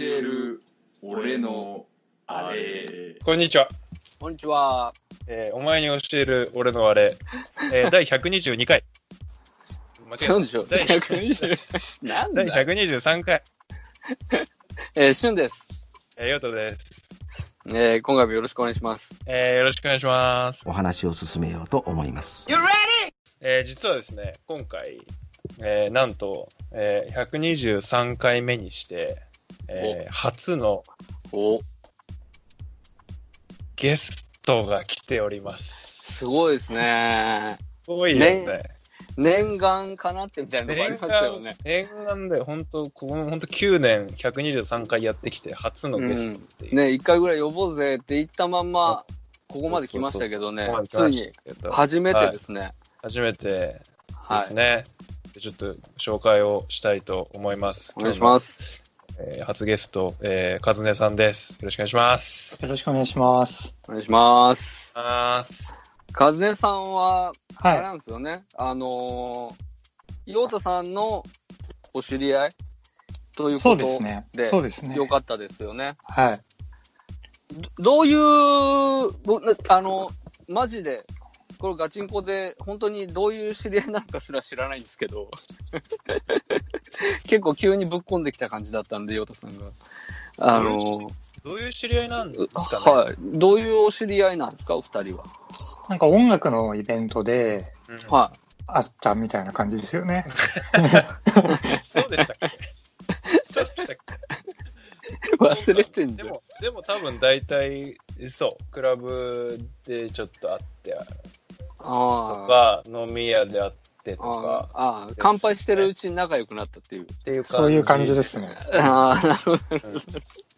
える俺のあれ。こんにちは。こんにちは。お前に教える俺のあれ。第122回。間違えた。なんでしょう。なんだ。第123回。しゅんです。ようとです。今回もよろしくお願いします。よろしくお願いします。お話を進めようと思います。You ready？ 実はですね、今回、なんと、123回目にして、初のゲストが来ております。すごいですね。すごいですね。念願かなってみたいなのがありましたよね。念願だよ。ここ9年123回やってきて初のゲストっていう、ね、1回ぐらい呼ぼうぜって言ったまんまここまで来ましたけどね。ついに初めてですね、はい、初めてですね、はい、でちょっと紹介をしたいと思います。お願いします。初ゲスト、かずねさんです。よろしくお願いします。よろしくお願いします。お願いします。かずねさんは、あれなんですよね。はい、ようたさんのお知り合いということで、そうですね。よかったですよね。はい。どういう、マジで、これガチンコで、本当にどういう知り合いなのかすら知らないんですけど、結構急にぶっ込んできた感じだったんで、ようたさんが。どういう知り合いなんですかね。はい。どういうお知り合いなんですか、お二人は。なんか音楽のイベントで、はい、会ったみたいな感じですよね。そうでしたっけ？そうでしたっけ？忘れてんじゃん。でも多分大体そうクラブでちょっと会ってとか飲み屋で会ってとか、ね、乾杯してるうちに仲良くなったっていうそういう感じですね。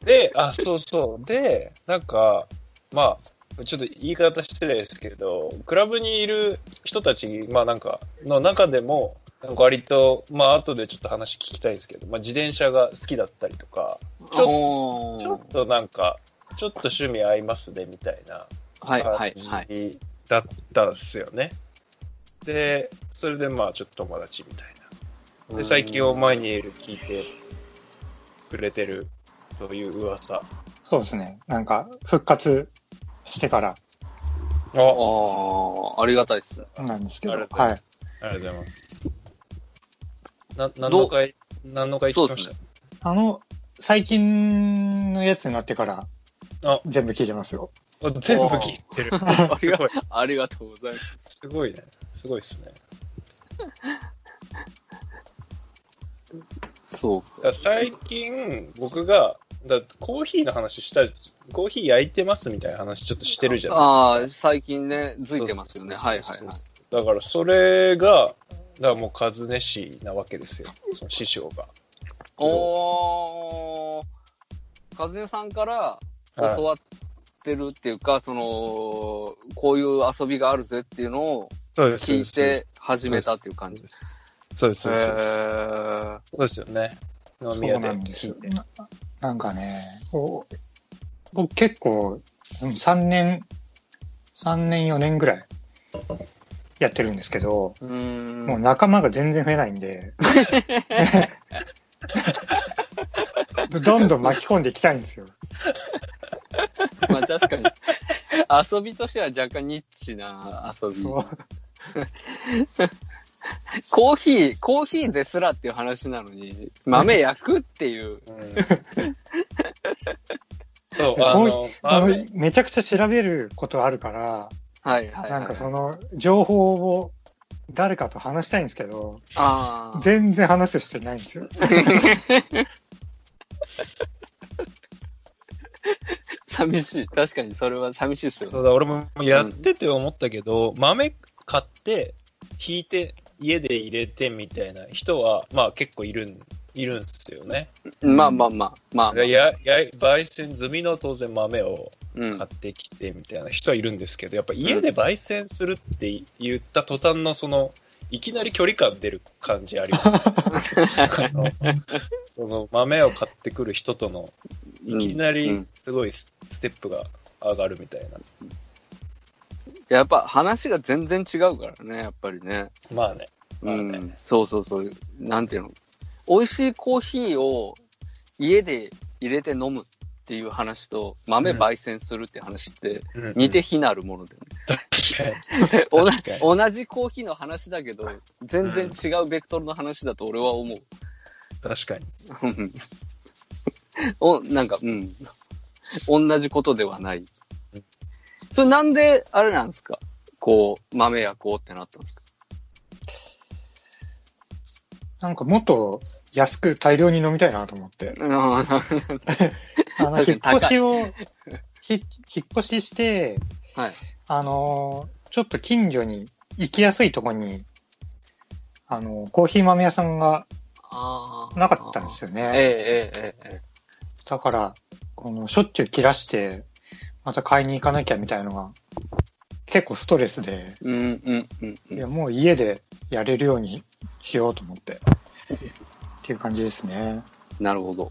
で、そうそうでなんかまあ。ちょっと言い方失礼ですけど、クラブにいる人たち、まあなんか、の中でも、なんか割と、まあ後でちょっと話聞きたいですけど、まあ自転車が好きだったりとか、ちょっとなんか、ちょっと趣味合いますねみたいな感じだったんすよね。はいはいはい、で、それでまあちょっと友達みたいな。で、最近お前にいる聞いてくれてるという噂。そうですね。なんか、復活してから。ありがたいです。なんですけど。はい。ありがとうございます。何の回聞きました？ね、最近のやつになってから、全部聞いてますよ。全部聞いてる。ありがとうございます。すごいね。すごいですね。そう。最近、僕が、コーヒーの話したり、コーヒー焼いてますみたいな話ちょっとしてるじゃないですか。最近ね、づいてますよね。はいはいはい。だからそれが、だからもうカズネ氏なわけですよ。その師匠が。カズネさんから教わってるっていうか、はい、その、こういう遊びがあるぜっていうのを聞いて始めたっていう感じです。そうです、そうです。そうですよね。飲み屋で聞いて。なんかね、僕結構3年4年ぐらいやってるんですけど、もう仲間が全然増えないんでどんどん巻き込んでいきたいんですよ。まあ確かに遊びとしては若干ニッチな遊び。コーヒーですらっていう話なのに豆焼くっていう、そうめちゃくちゃ調べることあるから、はいはいはい、なんかその情報を誰かと話したいんですけど、全然話す人いないんですよ。寂しい。確かにそれは寂しいですよ。そうだ、俺もやってて思ったけど、豆買って引いて家で入れてみたいな人は、まあ結構いるんですよね。まあまあまあ。まあ、焙煎済みの当然豆を買ってきてみたいな人はいるんですけど、やっぱ家で焙煎するって言った途端のその、いきなり距離感出る感じありますね。その豆を買ってくる人との、いきなりすごいステップが上がるみたいな。やっぱ話が全然違うからね、やっぱりね。まあね。うん。そうそうそう。なんていうの。美味しいコーヒーを家で入れて飲むっていう話と豆焙煎するって話って似て非なるものだよね、うん、確かに同じコーヒーの話だけど全然違うベクトルの話だと俺は思う。確かになんか、うん、同じことではない。それなんであれなんですか、こう豆やこうってなったんですか。なんかもっと安く大量に飲みたいなと思って。引っ越しして、はい、ちょっと近所に行きやすいところに、コーヒー豆屋さんがなかったんですよね。だから、しょっちゅう切らして、また買いに行かなきゃみたいなのが、結構ストレスで、いや、もう家でやれるようにしようと思って。っていう感じですね。なるほど。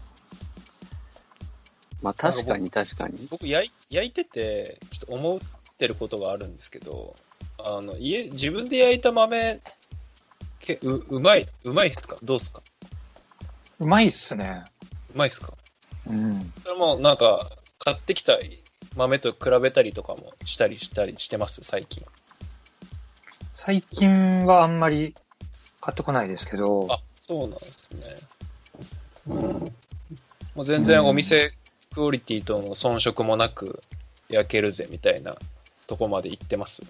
まあ確かに確かに。僕焼いててちょっと思ってることがあるんですけど、自分で焼いた豆うまいっすか、どうっすか。うまいっすね。うまいっすか。うん。それもなんか買ってきた豆と比べたりとかもしたりしてます最近。最近はあんまり買ってこないですけど。あ、そうなんですね。もう全然お店クオリティとの遜色もなく焼けるぜみたいなとこまで行ってます。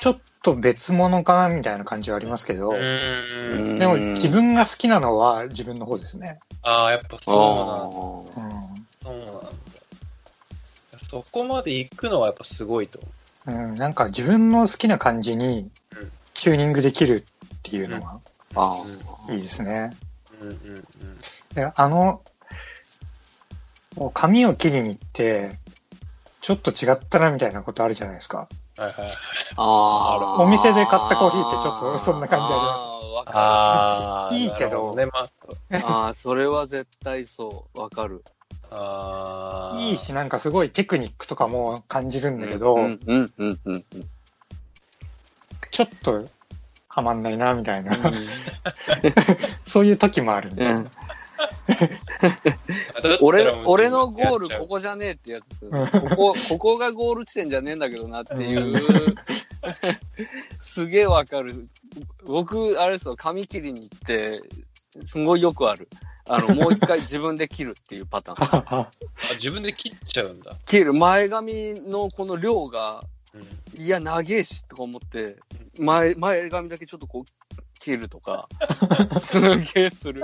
ちょっと別物かなみたいな感じはありますけど、でも自分が好きなのは自分の方ですね。ああ、やっぱそうなんです、うん。そうなんだ。そこまで行くのはやっぱすごいと思う。なんか自分の好きな感じにチューニングできるっていうのは、いいですね。でもう髪を切りに行って、ちょっと違ったなみたいなことあるじゃないですか。はいはい、お店で買ったコーヒーってちょっとそんな感じあります。いいけどね、それは絶対そう、わかる。いいし、なんかすごいテクニックとかも感じるんだけど、ちょっとはまんないなみたいな、そういう時もあるんだよ、俺のゴールここじゃねえってやつ、ここがゴール地点じゃねえんだけどなっていうすげえわかる。僕あれですよ、髪切りに行ってすごいよくある、もう一回自分で切るっていうパターンあ、自分で切っちゃうんだ。切る前髪のこの量が、いや長えしとか思って前髪だけちょっとこう切るとかすげえする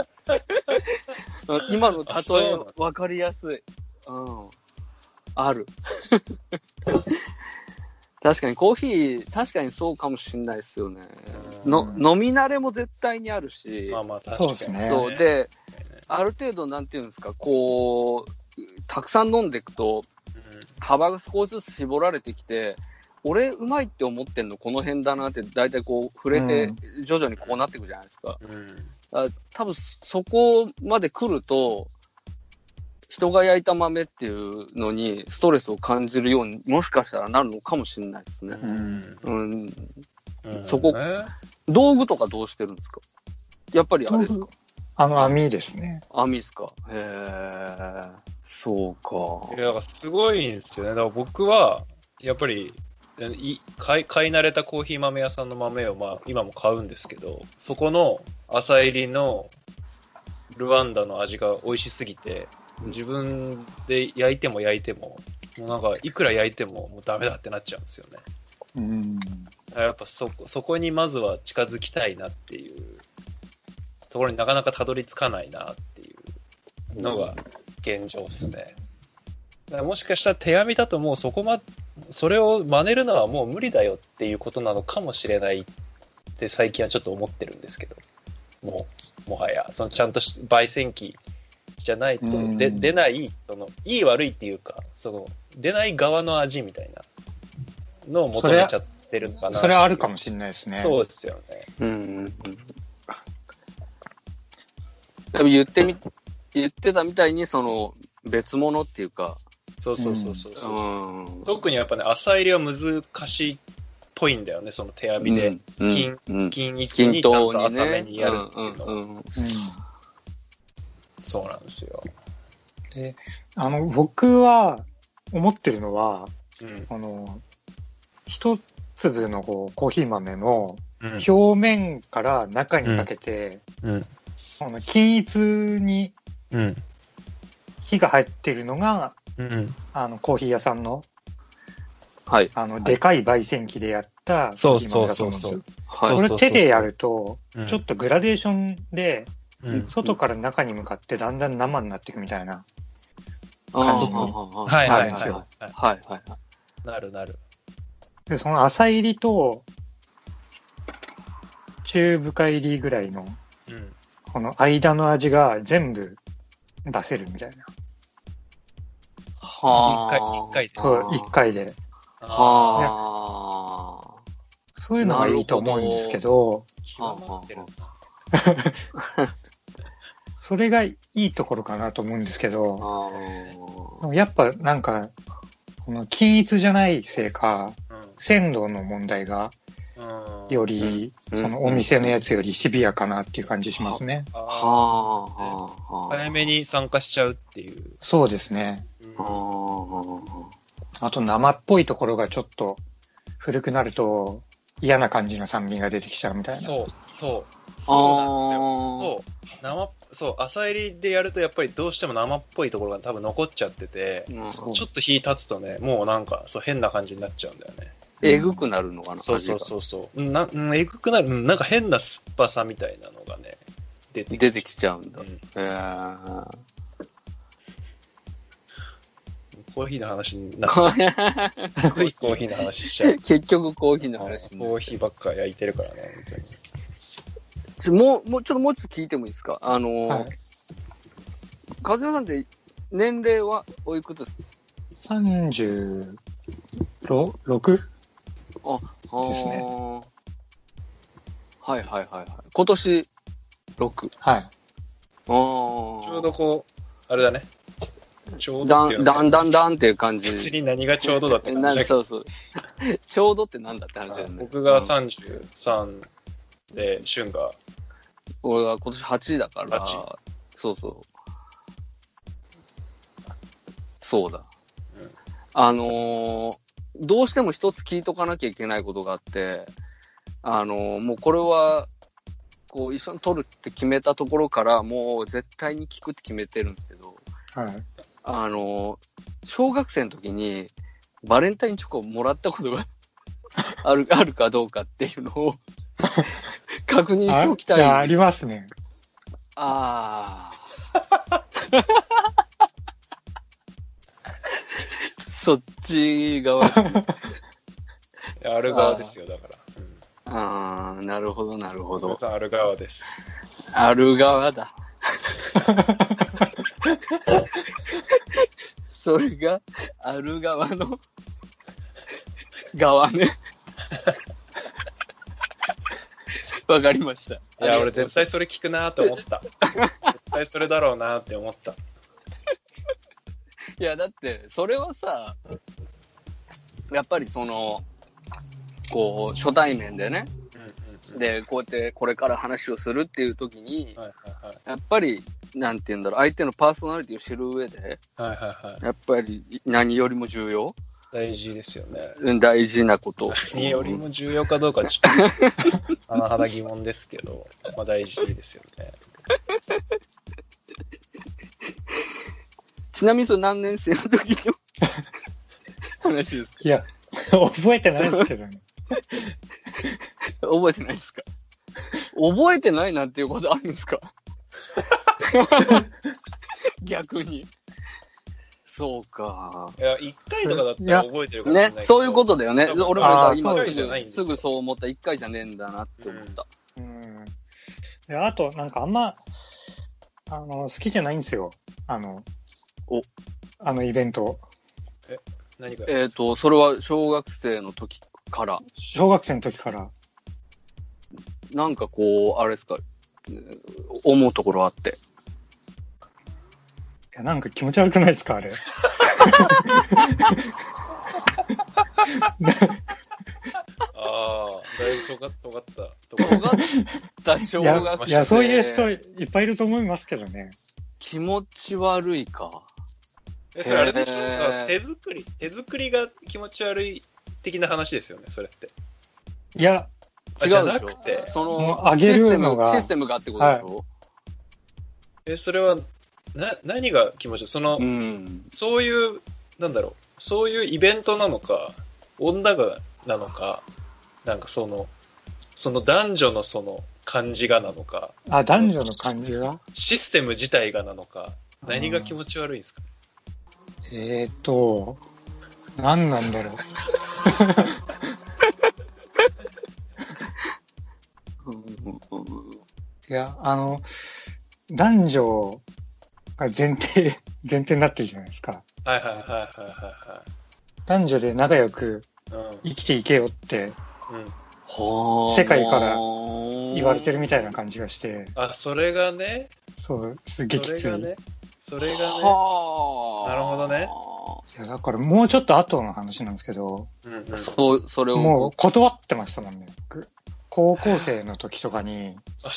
今の例え分かりやすい、ある確かにコーヒー確かにそうかもしんないですよね。飲み慣れも絶対にあるし、そうですね。そうで、ある程度なんていうんですか、こうたくさん飲んでいくと幅が少しずつ絞られてきて、俺うまいって思ってんのこの辺だなって大体こう触れて徐々にこうなっていくじゃないですか、多分そこまで来ると人が焼いた豆っていうのにストレスを感じるようにもしかしたらなるのかもしれないですね、そこ、道具とかどうしてるんですか。やっぱりあれですか、網ですね。網ですか。へー、そうか。いや、すごいんですよね。だから僕はやっぱり買い慣れたコーヒー豆屋さんの豆を、今も買うんですけど、そこの朝入りのルワンダの味が美味しすぎて、自分で焼いてもなんかいくら焼いてももうダメだってなっちゃうんですよね。やっぱそこにまずは近づきたいなっていうところになかなかたどり着かないなっていうのが現状ですね。もしかしたら手編みだともうそれを真似るのはもう無理だよっていうことなのかもしれないって最近はちょっと思ってるんですけど、もはやそのちゃんと焙煎機じゃないと出ないそのいい悪いっていうかその出ない側の味みたいなのを求めちゃってるのかな。それはあるかもしれないですね。そうですよね。言ってたみたいにその別物っていうか。そう。特にやっぱね、朝入りは難しいっぽいんだよね、その手編みで。均一にちゃんと浅めにやるっていうの。そうなんですよ。で、僕は思ってるのは、うん、一粒のこうコーヒー豆の表面から中にかけて、うんうん、均一に火が入っているのが、うん、コーヒー屋さんの、はい、でかい焙煎機でやったコーヒー豆だと思うんですよ。これ手でやると、ちょっとグラデーションで、うん、外から中に向かってだんだん生になっていくみたいな感じになるんですよ。なるなる。で、その浅入りと中深入りぐらいの、うん、この間の味が全部出せるみたいな。はぁ。1回で。はぁ。そういうのがいいと思うんですけど。極まってるんだ。それがいいところかなと思うんですけど、やっぱなんかこの均一じゃないせいか、うん、鮮度の問題がより、うん、そのお店のやつよりシビアかなっていう感じしますね。早めに酸化しちゃうっていう。そうですね、うん、あと生っぽいところがちょっと古くなると嫌な感じの酸味が出てきちゃうみたいな。そう、浅煎りでやるとやっぱりどうしても生っぽいところが多分残っちゃってて、うん、ちょっと火立つとね、もうなんかそう変な感じになっちゃうんだよね。えぐくなるのかな。そうそう。えぐくなる、なんか変な酸っぱさみたいなのがね、出てきちゃうんだ。コーヒーの話になっちゃう。ついコーヒーの話しちゃう。結局コーヒーの話になっちゃう。コーヒーばっか焼いてるからね。もうちょっと聞いてもいいですか。はい、和代さんって年齢はおいくつですか？36 6ですね。はい。今年6。はい。ちょうどこうあれだね。ちょうどっていうね、だんだんっていう感じ。別に何がちょうどだって感じだけど。そう。ちょうどってなんだって話だよね。僕が33で、旬が。俺が今年8だから。そう。そうだ。うん、どうしても一つ聞いとかなきゃいけないことがあって、もうこれは、こう一緒に撮るって決めたところから、もう絶対に聞くって決めてるんですけど、はい、小学生の時にバレンタインチョコをもらったことがあるかどうかっていうのを確認しておきたい。ありますね。そっち側。ある側ですよ、だから。なるほど。ある側です。ある側だ。それがある側の側ね。わかりました。いや、俺絶対それ聞くなーって思った。絶対それだろうなーって思った。いや、だってそれはさ、やっぱりそのこう初対面でね、でこうやってこれから話をするっていう時に、はい、やっぱりなんて言うんだろう、相手のパーソナリティを知る上で、はい、やっぱり何よりも重要。大事ですよね。大事なこと。何よりも重要かどうかちょっと甚だ疑問ですけど、まあ大事ですよね。ちなみにそれ何年生の時の話ですか？いや覚えてないですけどね。覚えてないですか？覚えてないなんていうことあるんですか？逆に。そうか。いや、1回とかだったら覚えてるからね。そういうことだよね。俺も今すぐそう思った。1回じゃねえんだなって思った。うん、あと、なんかあんま、好きじゃないんですよ。イベント。え、何か。それは小学生の時から。小学生の時から。なんかこう、あれですか、思うところあって。いや、なんか気持ち悪くないですか、あれ。だいぶ尖った小学生。いや、そういう人いっぱいいると思いますけどね。気持ち悪いか。それあれでしょ、手作りが気持ち悪い的な話ですよね、それって。いや、違うじゃなくて、その上げるのがシステムがってことでしょ。はい、それは何が気持ち悪い、その、うん、そういうなんだろう、そういうイベントなのか、女がなのか、なんかその男女のその感じがなのか、あ、男女の感じが、システム自体がなのか、何が気持ち悪いんですか。何なんだろう。いや、男女が前提になってるじゃないですか。はいはいはいはいはい。男女で仲良く生きていけよって、うん、世界から言われてるみたいな感じがして。あ、それがね。そう、すげえきつい。それがね。なるほどね。いや、だからもうちょっと後の話なんですけど、うんうん、それをもう断ってましたもんね。高校生の時とかに。あ、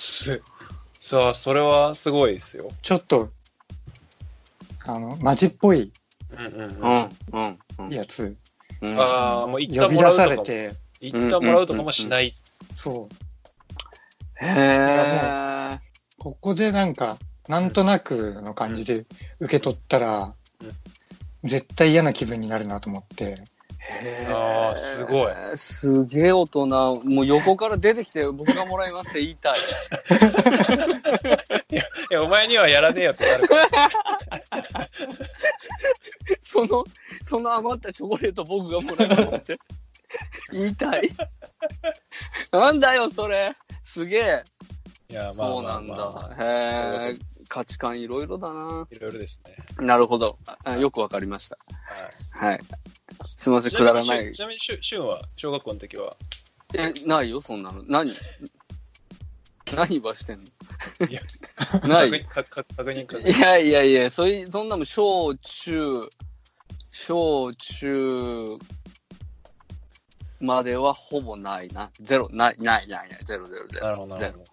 さあ、それはすごいですよ。ちょっと、街っぽいやつ。ああ、もう行ったもらうとかも。呼び出されて。行ったもらうとかもしない。そう。へえ。ここでなんか、なんとなくの感じで受け取ったら、絶対嫌な気分になるなと思って。ああ、すごい。すげえ大人。もう横から出てきて、僕がもらいますって言いたい。いや、お前にはやらねえよってなるから。その余ったチョコレート僕がもらいますって言いたい。なんだよ、それ。すげえ。いや、まあ、そうなんだ。へえ。価値観いろいろだな。いろいろですね。なるほど。よくわかりました。はい。すみません、くだらない。ちなみに、シュンは小学校の時はないよ、そんなの。何ばしてんの。いや、ない。確認。いや、そんなもん、小中まではほぼないな。ゼロ、ない、ゼロ。なるほど、ゼロ。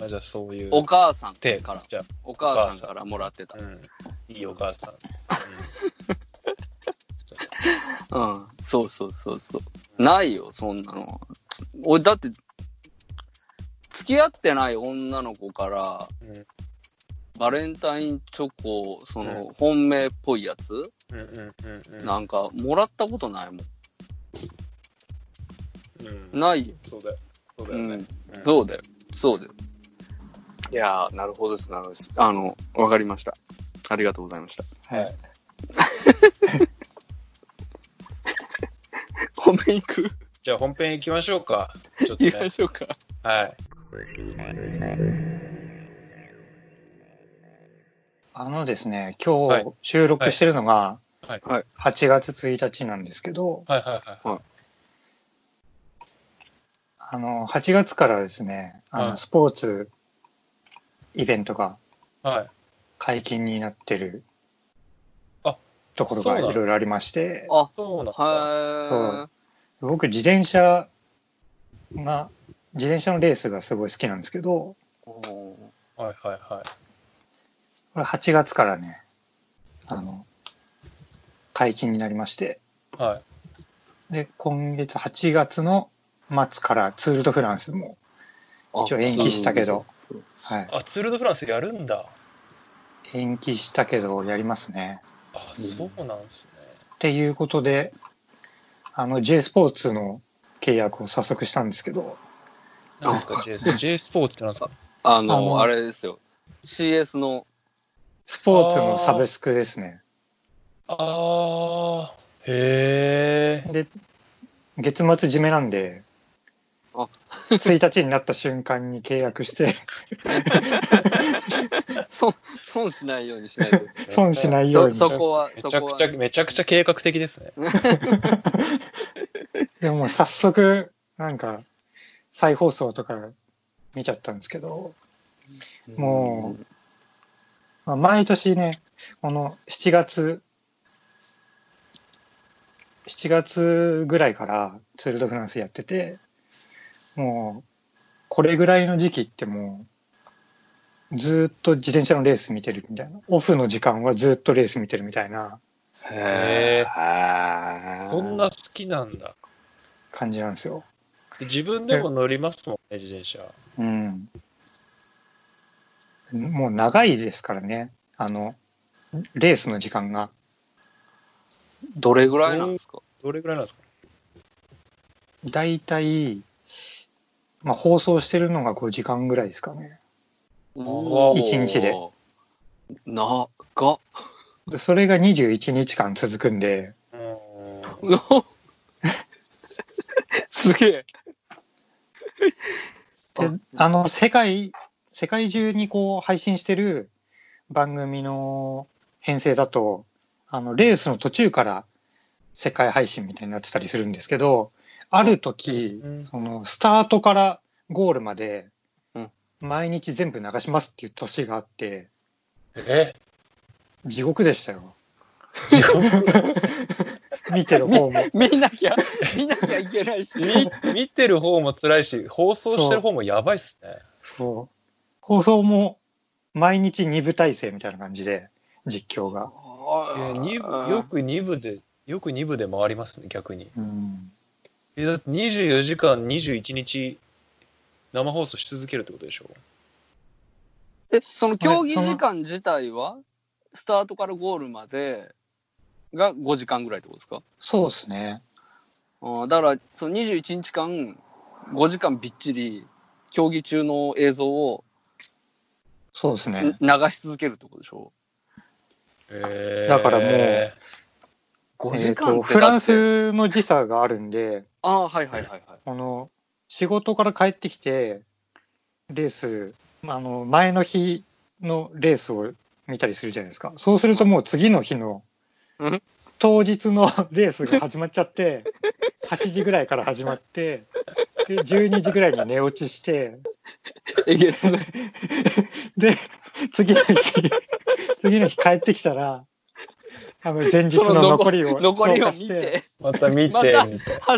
あ、じゃあそういうお母さんからお母さんからもらってた、うん、いいお母さん、うんうん、そう、ないよそんなの。俺だって付き合ってない女の子から、うん、バレンタインチョコその、うん、本命っぽいやつ、うんうんうん、なんかもらったことないもん、うん、ないよ。そうだよね、うん、そうだよ。いやー、なるほどです、なるほどです。わかりました。ありがとうございました。はい。本編行く？じゃあ本編行きましょうか。ちょっとね。行きましょうか。はい。ですね、今日収録してるのが、8月1日なんですけど、はい。8月からですね、スポーツ、イベントが解禁になってるところがいろいろありまして。あ、そうなんだ。そう、僕自転車のレースがすごい好きなんですけど、はいはいはい、これ8月からね解禁になりまして、はい、で今月8月の末からツール・ド・フランスも一応延期したけど、はい、あ、ツール・ド・フランスやるんだ。延期したけどやりますね。あ、そうなんですね。っていうことでJ スポーツの契約を早速したんですけど。何ですか J スポーツって何ですか。あれですよ、 CS のスポーツのサブスクですね。ああ、へえ。で月末締めなんで、あ、1日になった瞬間に契約して損しないようにしないと。損しないように。そこはめちゃくちゃ計画的ですね。でも早速なんか再放送とか見ちゃったんですけど、もう、まあ、毎年ねこの7月ぐらいからツール・ド・フランスやってて、もうこれぐらいの時期ってもうずっと自転車のレース見てるみたいな、オフの時間はずっとレース見てるみたいな、へえ、そんな好きなんだ感じなんですよ。自分でも乗りますもんね、自転車。うん。もう長いですからね、レースの時間が。どれぐらいなんですか？どれぐらいなんですか？だいたい、まあ、放送してるのが5時間ぐらいですかね。1日で。長っ。それが21日間続くんで。すげえ。世界中にこう配信してる番組の編成だと、レースの途中から世界配信みたいになってたりするんですけど、ある時、そのスタートからゴールまで毎日全部流しますっていう年があって、地獄でしたよ。地獄見てる方も見なきゃいけないし見てる方も辛いし、放送してる方もやばいっすね。そう。放送も毎日2部体制みたいな感じで、実況がよく2部で回りますね、逆に。うん、だって24時間21日生放送し続けるってことでしょ。その競技時間自体はスタートからゴールまでが5時間ぐらいってことですか？そうですね。だからその21日間5時間びっちり競技中の映像を、そうですね、流し続けるってことでしょ。だからもう、5時間ってフランスの時差があるんで、あ、はいはいはいはい、仕事から帰ってきてレース、前の日のレースを見たりするじゃないですか。そうするともう次の日の当日のレースが始まっちゃって8時ぐらいから始まってで12時ぐらいに寝落ちしてえげつないで次の日帰ってきたら前日の残りを見てまた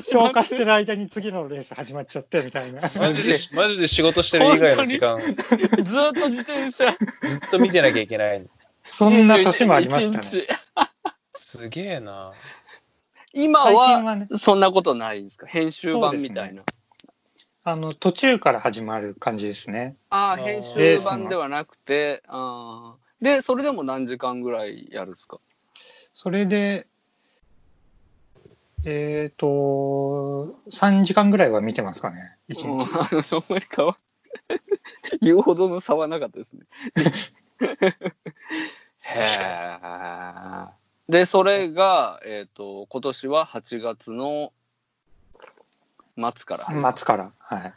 消化してる間に次のレース始まっちゃってみたいな。マジで仕事してる以外の時間ずっと自転車ずっと見てなきゃいけない。そんな年もありましたね。すげえな。今はそんなことないですか？編集版みたいな、ね、途中から始まる感じですね。あ、編集版ではなくて、あでそれでも何時間ぐらいやるんですか？それで3時間ぐらいは見てますかね、1日。あんまり変わ言うほどの差はなかったですね。へえ。でそれが、今年は8月の末からはい、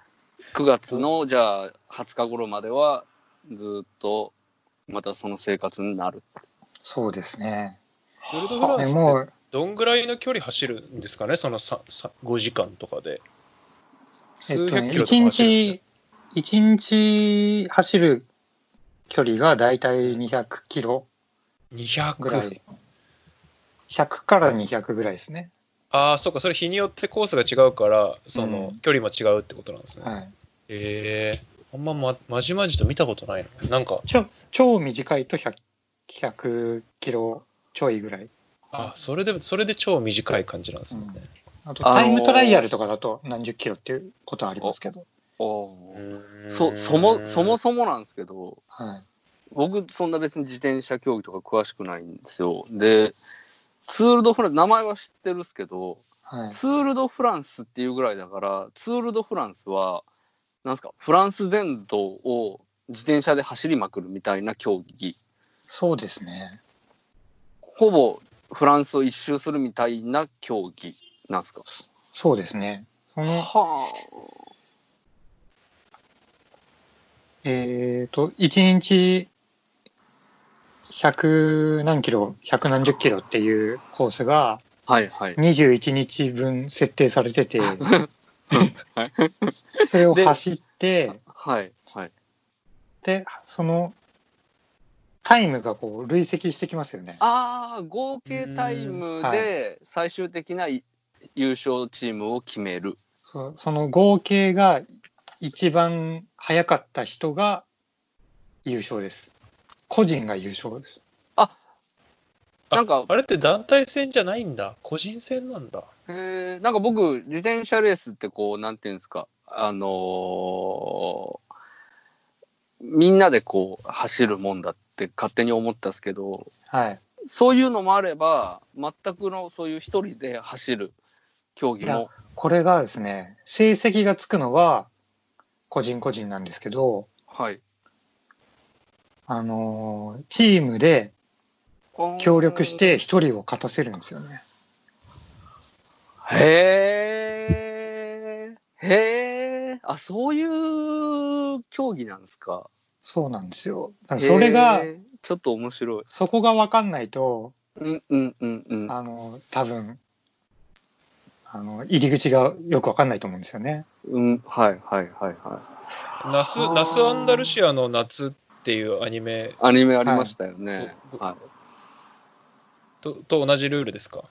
9月のじゃあ20日頃まではずっとまたその生活になる。そうですね。トル・ド・フランスってどんぐらいの距離走るんですかね、その5時間とかで。数百キロとか走るんですよ。1日走る距離がだいたい200キロぐらい。100から200ぐらいですね。ああ、そうか、それ日によってコースが違うから、その距離も違うってことなんですね。うん、はい、あんま まじまじと見たことないの。なんか超短いと 100キロちょいぐらい。あ、それで超短い感じなんですね。うん、あとタイムトライアルとかだと何十キロっていうことはありますけど。そもそもなんですけど、はい、僕そんな別に自転車競技とか詳しくないんですよ。でツール・ド・フランス、名前は知ってるんですけど、はい、ツール・ド・フランスっていうぐらいだから、ツール・ド・フランスはなんですか、フランス全土を自転車で走りまくるみたいな競技。そうですね。ほぼフランスを一周するみたいな競技なんですか？そうですね。はあ。1日100何キロ、100何十キロっていうコースが21日分設定されてて、はいはい、それを走って、はいはい、でそのタイムがこう累積してきますよね。ああ、合計タイムで最終的な優勝チームを決める。はい、その合計が一番早かった人が優勝です。個人が優勝です。なんかあれって団体戦じゃないんだ、個人戦なんだ。なんか僕自転車レースってこうなんていうんですか、みんなでこう走るもんだって勝手に思ったんですけど、はい、そういうのもあれば全くのそういう一人で走る競技も、これがですね、成績がつくのは個人個人なんですけど、はい、チームで協力して1人を勝たせるんですよね。へーへー、あ、そういう競技なんですか。そうなんですよ。それがちょっと面白い。そこが分かんないと、うんうんうんうん、多分入り口がよく分かんないと思うんですよね。うん、はいはいはいはい。ナスアンダルシアの夏っていうアニメありましたよね。はい、と同じルールですか。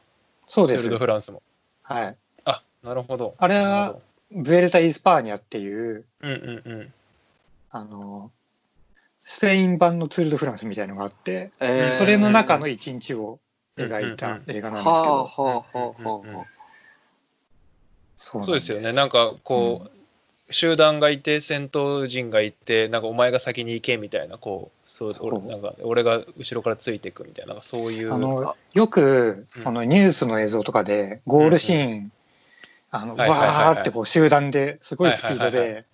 そうです。ツール・ド・フランスも。はい。あ、なるほど。あれはブエルタ・イスパーニャっていう、うんうんうん、スペイン版のツール・ド・フランスみたいのがあって、それの中の一日を描いた映画なんですけど。そうですよね。なんかこう、集団がいて戦闘陣がいて、なんかお前が先に行けみたいな、こう。そうなんか俺が後ろからついていくみたい なんかそういうよくニュースの映像とかでゴールシーンわ、うんうん、ーってこう集団ですごいスピードで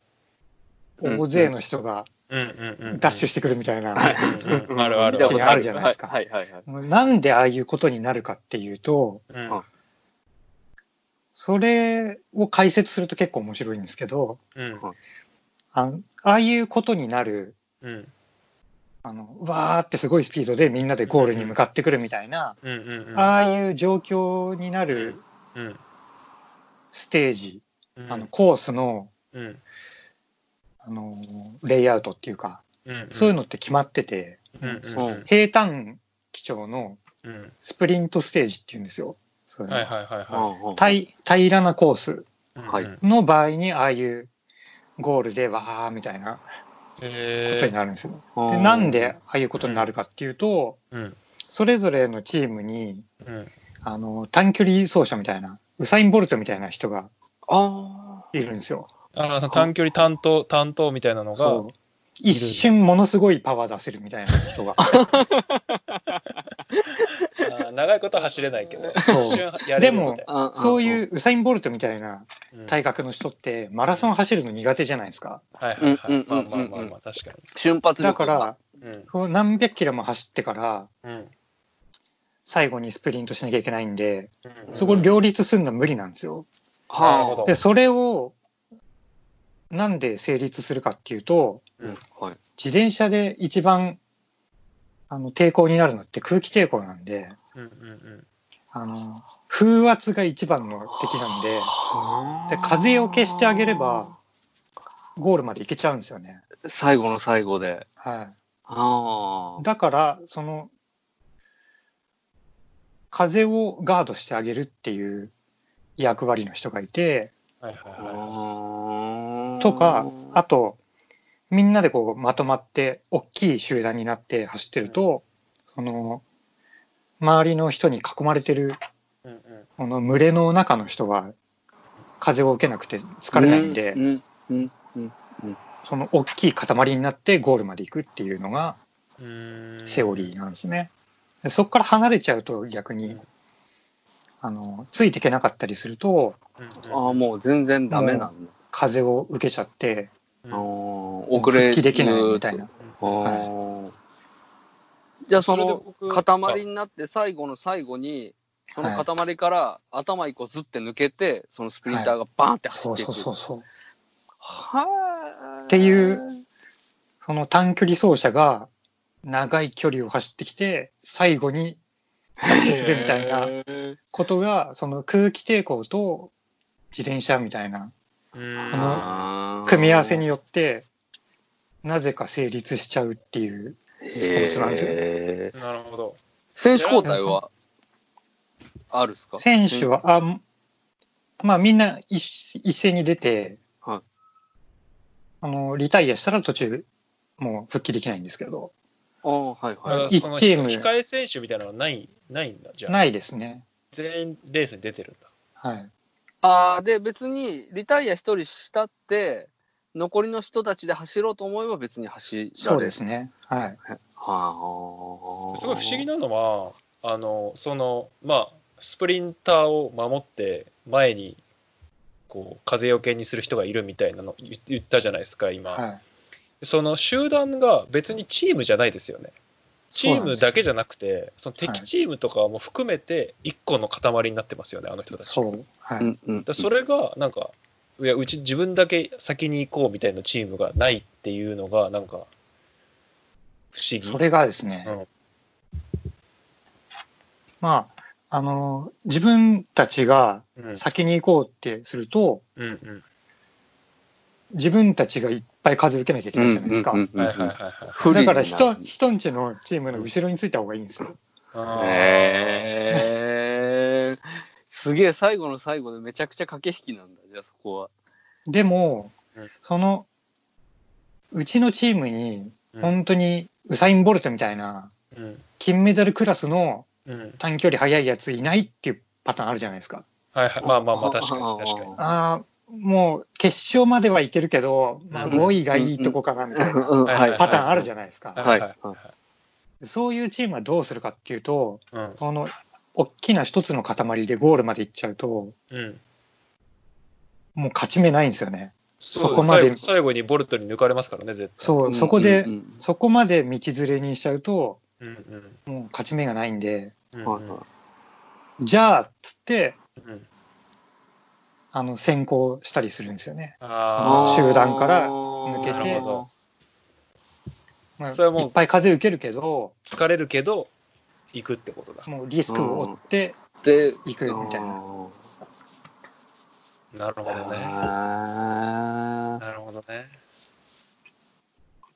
大勢の人がダッシュしてくるみたいなシーンあるじゃないですか。なんでああいうことになるかっていうと、うん、それを解説すると結構面白いんですけど、うん、ああいうことになる、うん、わーってすごいスピードでみんなでゴールに向かってくるみたいな、うんうんうん、ああいう状況になるステージ、うん、コースの、うん、レイアウトっていうか、うんうん、そういうのって決まってて、うんうん、そう平坦基調のスプリントステージっていうんですよ。それ平らなコースの場合にああいうゴールでわーみたいなことになるんですよ。で、なんでああいうことになるかっていうと、うん、それぞれのチームに、うん、短距離走者みたいなウサイン・ボルトみたいな人がいるんですよ。短距離担当みたいなのが一瞬ものすごいパワー出せるみたいな人が長いことは走れないけどそうやれる。でもそういうウサイン・ボルトみたいな体格の人ってマラソン走るの苦手じゃないですか。はいはいはい。まあまあまあまあ、確かに。瞬発力だから、うん、何百キロも走ってから、うん、最後にスプリントしなきゃいけないんで、うん、そこ両立するのは無理なんですよ。なるほど。でそれをなんで成立するかっていうと、うん、はい、自転車で一番抵抗になるのって空気抵抗なんで、うんうんうん、風圧が一番の敵なんで、で風を消してあげればゴールまで行けちゃうんですよね、最後の最後で、はい、あ、だからその風をガードしてあげるっていう役割の人がいて、はいはいはい、とかあとみんなでこうまとまって大きい集団になって走ってると、うん、その周りの人に囲まれてる、うんうん、この群れの中の人は風を受けなくて疲れないんで、うんうんうんうん、その大きい塊になってゴールまで行くっていうのがセオリーなんですね。でそこから離れちゃうと逆に、うん、ついていけなかったりすると、うんうん、あ、もう全然ダメなんだ、風を受けちゃって遅れできないみたいな。じゃあその塊になって最後の最後にその塊から頭一個ずって抜けてそのスプリンターがバーンって走っていく、はい、そうそうそうそう、はっていうその短距離走者が長い距離を走ってきて最後に走ってみたいなことがその空気抵抗と自転車みたいな組み合わせによってなぜか成立しちゃうっていうスポーツなんですよ。なるほど。選手交代はあるっすか？選手はまあみんな一斉に出て、はい、リタイアしたら途中もう復帰できないんですけど、はい、1チーム控え選手みたいなのはないんだ。じゃあないですね。全員レースに出てるんだ。はい。ああ、で別にリタイア1人したって残りの人たちで走ろうと思えば別に走られる。そうですね。はい。はあ。すごい不思議なのはスプリンターを守って前にこう風よけにする人がいるみたいなの言ったじゃないですか今、はい、その集団が別にチームじゃないですよね。チームだけじゃなくてその敵チームとかも含めて一個の塊になってますよね、はい、あの人たち。そう、はい、だそれがなんかいやうち自分だけ先に行こうみたいなチームがないっていうのがなんか不思議。それがですね、まあ自分たちが先に行こうってすると、うんうんうん、自分たちがいっぱい数受けなきゃいけないじゃないですか。だから人んちのチームの後ろについた方がいいんですよ。すげえ最後の最後でめちゃくちゃ駆け引きなんだ。じゃあそこはでもそのうちのチームに本当にウサイン・ボルトみたいな金メダルクラスの短距離速いやついないっていうパターンあるじゃないですか。はいはい、まあまあまあ確かに確かに。ああ、もう決勝まではいけるけど、まあ、5位がいいとこかなみたいなパターンあるじゃないですか。はいはいはい、そういうチームはどうするかっていうと、うん、この大きな一つの塊でゴールまで行っちゃうと、うん、もう勝ち目ないんですよね。そこまで最後にボルトに抜かれますからね絶対。そうそこで、うんうんうん、そこまで道連れにしちゃうと。うんうん、もう勝ち目がないんで、うんうん、じゃあっつって、うん、先行したりするんですよね。あ集団から抜けて、まあ、それもいっぱい風受けるけど疲れるけど行くってことだ。もうリスクを負って行くみたいな、うん、なるほどね。なるほどね。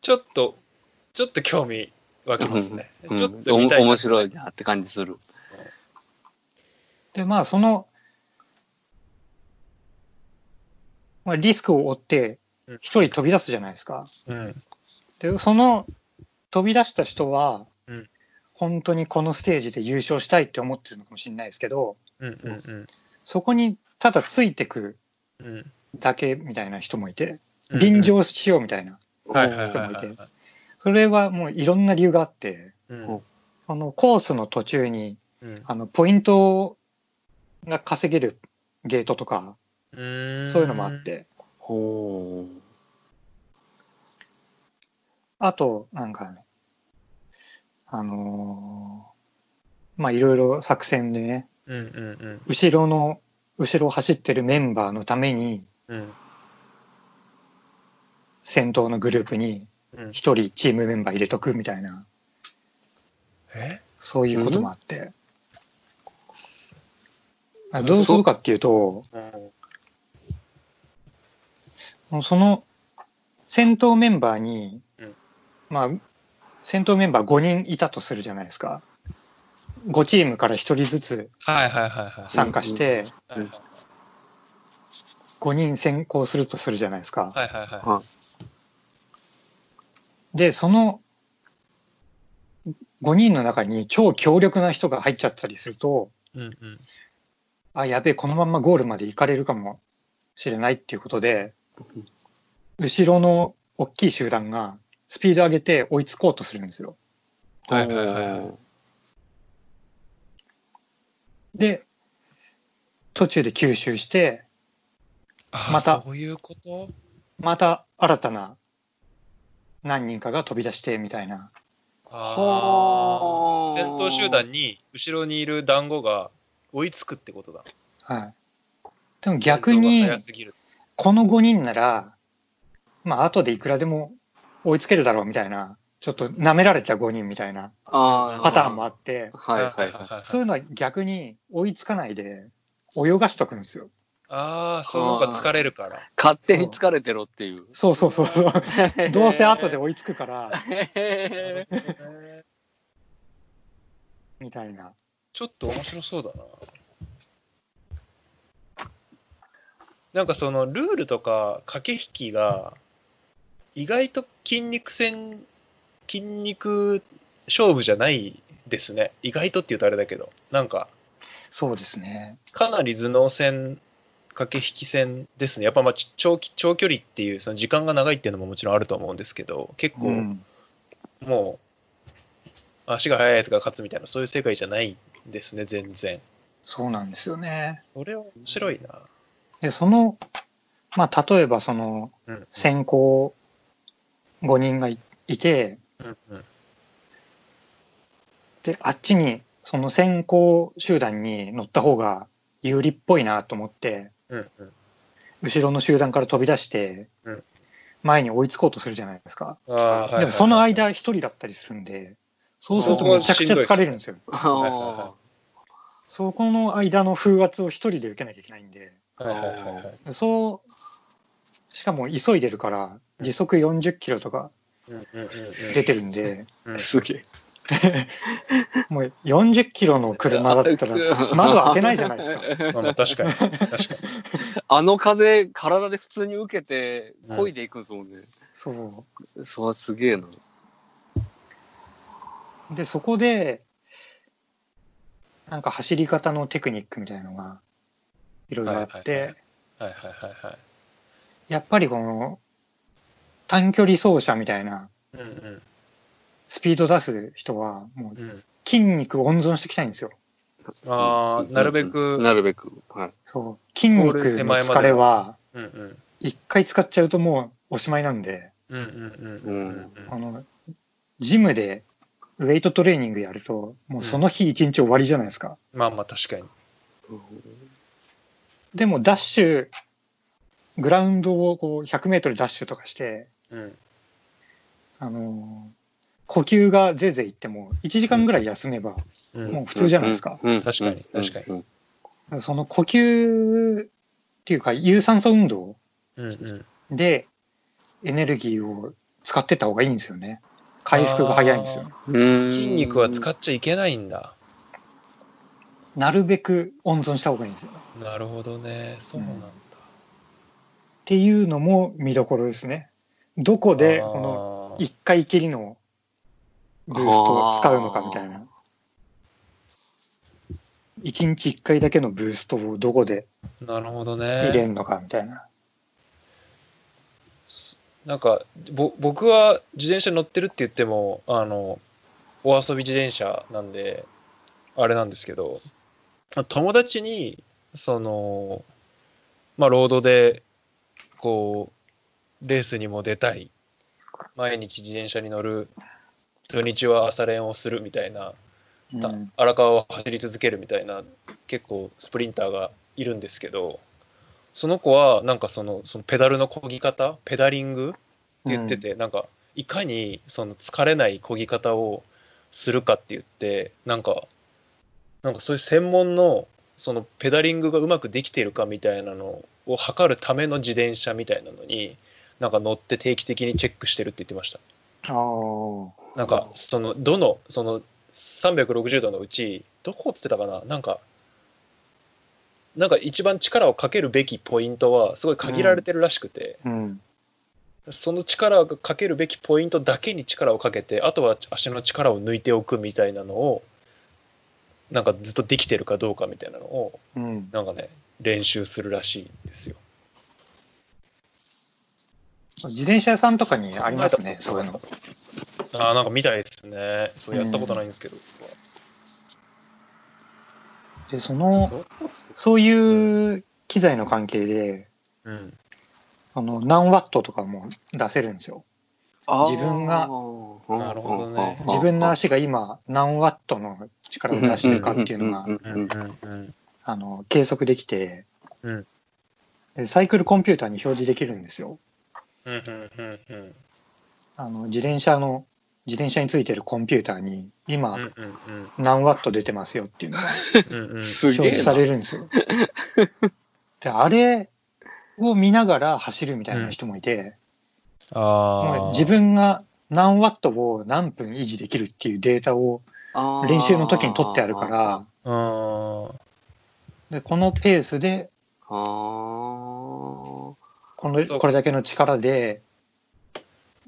ちょっと興味わけますね。ちょっと見たい、面白いなって感じする。でまあその、まあ、リスクを負って一人飛び出すじゃないですか、うん、でその飛び出した人は、うん、本当にこのステージで優勝したいって思ってるのかもしれないですけど、うんうんうん、そこにただついてくだけみたいな人もいて、うん、臨場しようみたいな人もいて、それはもういろんな理由があって、うん、コースの途中に、うん、ポイントが稼げるゲートとか、そういうのもあって、ほう。あとなんか、ね、まあいろいろ作戦でね、うんうんうん、後ろを走ってるメンバーのために、うん、先頭のグループに。一人チームメンバー入れとくみたいな、そういうこともあって、うん、どうするかっていうと、その先頭メンバーに、うん、まあ先頭メンバー5人いたとするじゃないですか。5チームから1人ずつ参加して5人先行するとするじゃないですか、はいはいはいはい。でその5人の中に超強力な人が入っちゃったりすると、うんうん、あやべえこのままゴールまで行かれるかもしれないっていうことで、後ろの大きい集団がスピード上げて追いつこうとするんですよ。はいはいはい。で途中で吸収して、また新たな何人かが飛び出してみたいな。あ、先頭集団に後ろにいる団子が追いつくってことだ。はい。でも逆にこの5人ならまあ後でいくらでも追いつけるだろうみたいな、ちょっと舐められた5人みたいなパターンもあって、はいはいはい、そういうのは逆に追いつかないで泳がしとくんですよ。ああ、その方が疲れるから。勝手に疲れてろっていう。そう。どうせ後で追いつくから。みたいな。ちょっと面白そうだな。なんかそのルールとか駆け引きが意外と筋肉勝負じゃないですね。意外とって言うとあれだけど、なんかそうですね。かなり頭脳戦、駆け引き戦ですね。やっぱまあ長距離っていうその時間が長いっていうのももちろんあると思うんですけど、結構、うん、もう足が速いやつが勝つみたいな、そういう世界じゃないですね、全然。そうなんですよね。それは面白いな。でその、まあ、例えばその、先行5人がいて、うんうん、であっちにその先行集団に乗った方が有利っぽいなと思って、うんうん、後ろの集団から飛び出して、うん、前に追いつこうとするじゃないですか。あ、はいはいはい、でもその間一人だったりするんで、そうするとめちゃくちゃ疲れるんですよ。あそこの間の風圧を一人で受けなきゃいけないんで、はいはいはいはい、しかも急いでるから時速40キロとか出てるんで、すげえもう40キロの車だったら窓開けないじゃないですか。まあ、確かに確かにあの風体で普通に受けて漕いでいくんですもんね。そうそれすげえな。でそこでなんか走り方のテクニックみたいなのがいろいろあって、やっぱりこの短距離走者みたいな、うんうん、スピード出す人はもう筋肉を温存していきたいんですよ。ああ、なるべく。なるべく。はい、そう筋肉の疲れは一回使っちゃうともうおしまいなんで、ジムでウェイトトレーニングやるともうその日一日終わりじゃないですか。うん、まあまあ確かに。でもダッシュグラウンドをこう100メートルダッシュとかして、うん、呼吸がぜいぜいいっても1時間ぐらい休めばもう普通じゃないですか。確かに確かに。その呼吸っていうか有酸素運動でエネルギーを使ってった方がいいんですよね。回復が早いんですよ。筋肉は使っちゃいけないんだ。なるべく温存した方がいいんですよ。なるほどね。そうなんだ。っていうのも見どころですね。どこでこの1回きりのブーストを使うのかみたいな。1日1回だけのブーストをどこで入れるのかみたいな。なるほどね。なんか僕は自転車乗ってるって言ってもお遊び自転車なんであれなんですけど、友達にその、まあ、ロードでこうレースにも出たい、毎日自転車に乗る、土日は朝練をするみたいな、荒川を走り続けるみたいな結構スプリンターがいるんですけど、その子はなんかそのペダルの漕ぎ方、ペダリングって言ってて、なんかいかにその疲れない漕ぎ方をするかって言って、なんかそういう専門のそのペダリングがうまくできているかみたいなのを測るための自転車みたいなのになんか乗って定期的にチェックしてるって言ってました。なんかその360度のうちどこっつってたかな、なんか一番力をかけるべきポイントはすごい限られてるらしくて、その力をかけるべきポイントだけに力をかけて、あとは足の力を抜いておくみたいなのをなんかずっとできてるかどうかみたいなのを、なんかね、練習するらしいんですよ。自転車屋さんとかにありますね、そういうの。ああ、なんか見たいですね。そうやったことないんですけど。でそういう機材の関係で、何ワットとかも出せるんですよ。なるほどね、自分の足が今何ワットの力を出してるかっていうのが計測できて、サイクルコンピューターに表示できるんですよ。自転車についてるコンピューターに今何ワット出てますよっていうのが表示されるんですよ。であれを見ながら走るみたいな人もいて、自分が何ワットを何分維持できるっていうデータを練習の時に取ってあるから、でこのペースでこれだけの力で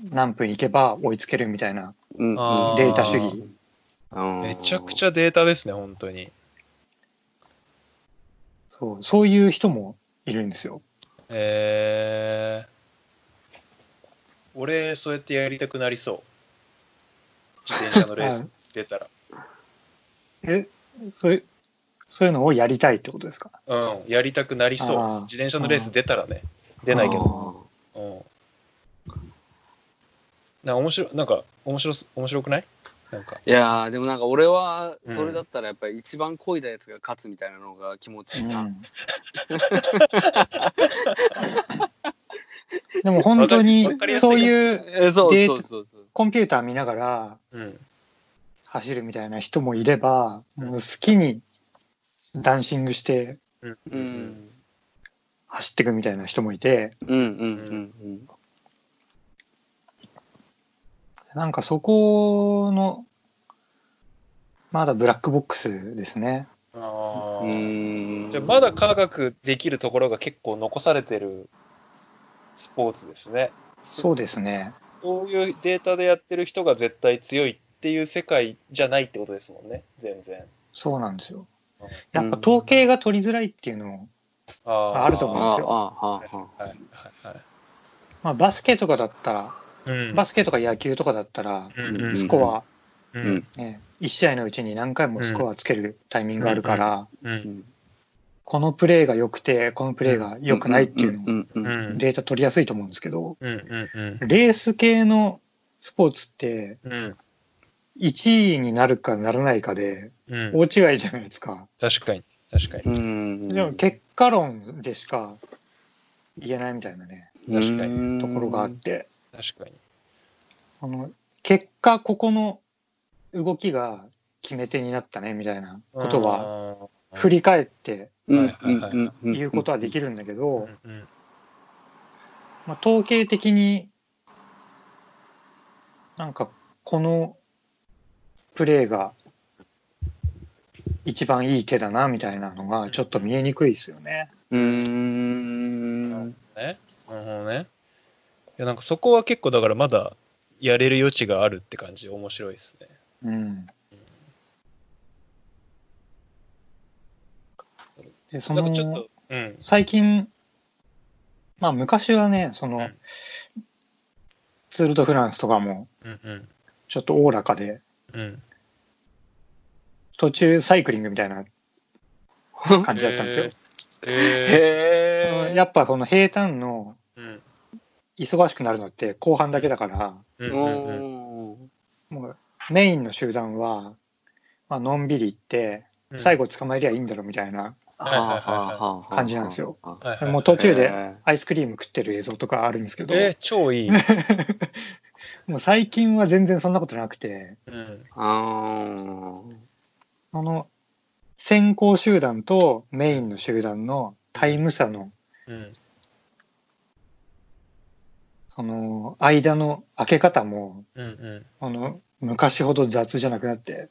何分行けば追いつけるみたいな、うん、データ主義。めちゃくちゃデータですね、本当に。そう、そういう人もいるんですよ。俺、そうやってやりたくなりそう。自転車のレース出たら。そういうのをやりたいってことですか？うん、やりたくなりそう。自転車のレース出たらね、出ないけど。うん、面白くない？なんかいやーでもなんか俺はそれだったらやっぱり一番漕いだやつが勝つみたいなのが気持ちいいな、うん、でも本当にそういうデータコンピューター見ながら走るみたいな人もいれば、もう好きにダンシングして走っていくみたいな人もいて、なんかそこのまだブラックボックスですね。あ、じゃあまだ科学できるところが結構残されてるスポーツですね。そうですね。そういうデータでやってる人が絶対強いっていう世界じゃないってことですもんね、全然。そうなんですよ。やっぱ統計が取りづらいっていうのがあると思うんですよ。まあバスケとかだったら、バスケとか野球とかだったら、スコア、1試合のうちに何回もスコアつけるタイミングがあるから、このプレーが良くて、このプレーが良くないっていうのをデータ取りやすいと思うんですけど、レース系のスポーツって、1位になるかならないかで、大違いじゃないですか。確かに、確かに。でも結果論でしか言えないみたいなね、確かにところがあって。確かに、あの結果ここの動きが決め手になったねみたいなことは振り返って言うことはできるんだけど、まあ、統計的になんかこのプレーが一番いい手だなみたいなのがちょっと見えにくいですよね。なるほどね。いやなんかそこは結構だからまだやれる余地があるって感じ、面白いですね。でそのちょっと、最近、まあ昔はね、その、ツール・ド・フランスとかもちょっとおおらかで、途中サイクリングみたいな感じだったんですよ。やっぱこの平坦の、忙しくなるのって後半だけだから、もうメインの集団は、まあのんびり行って、最後捕まえりゃいいんだろうみたいな感じなんですよ。もう途中でアイスクリーム食ってる映像とかあるんですけど。超いい。もう最近は全然そんなことなくて、あの先行集団とメインの集団のタイム差の、その間の開け方も、昔ほど雑じゃなくなって、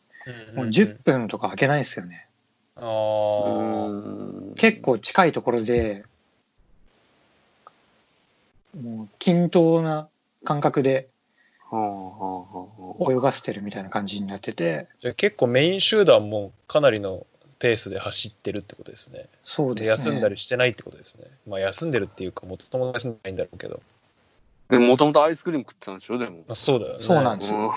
もう10分とか開けないですよね。結構近いところでもう均等な感覚で泳がせてるみたいな感じになってて、じゃあ結構メイン集団もかなりのペースで走ってるってことですね。そうですね。休んだりしてないってことですね。まあ休んでるっていうか、もともと休んでないんだろうけど。もともとアイスクリーム食ってたんでしょ、でも。そうだよね。そうなんですよ。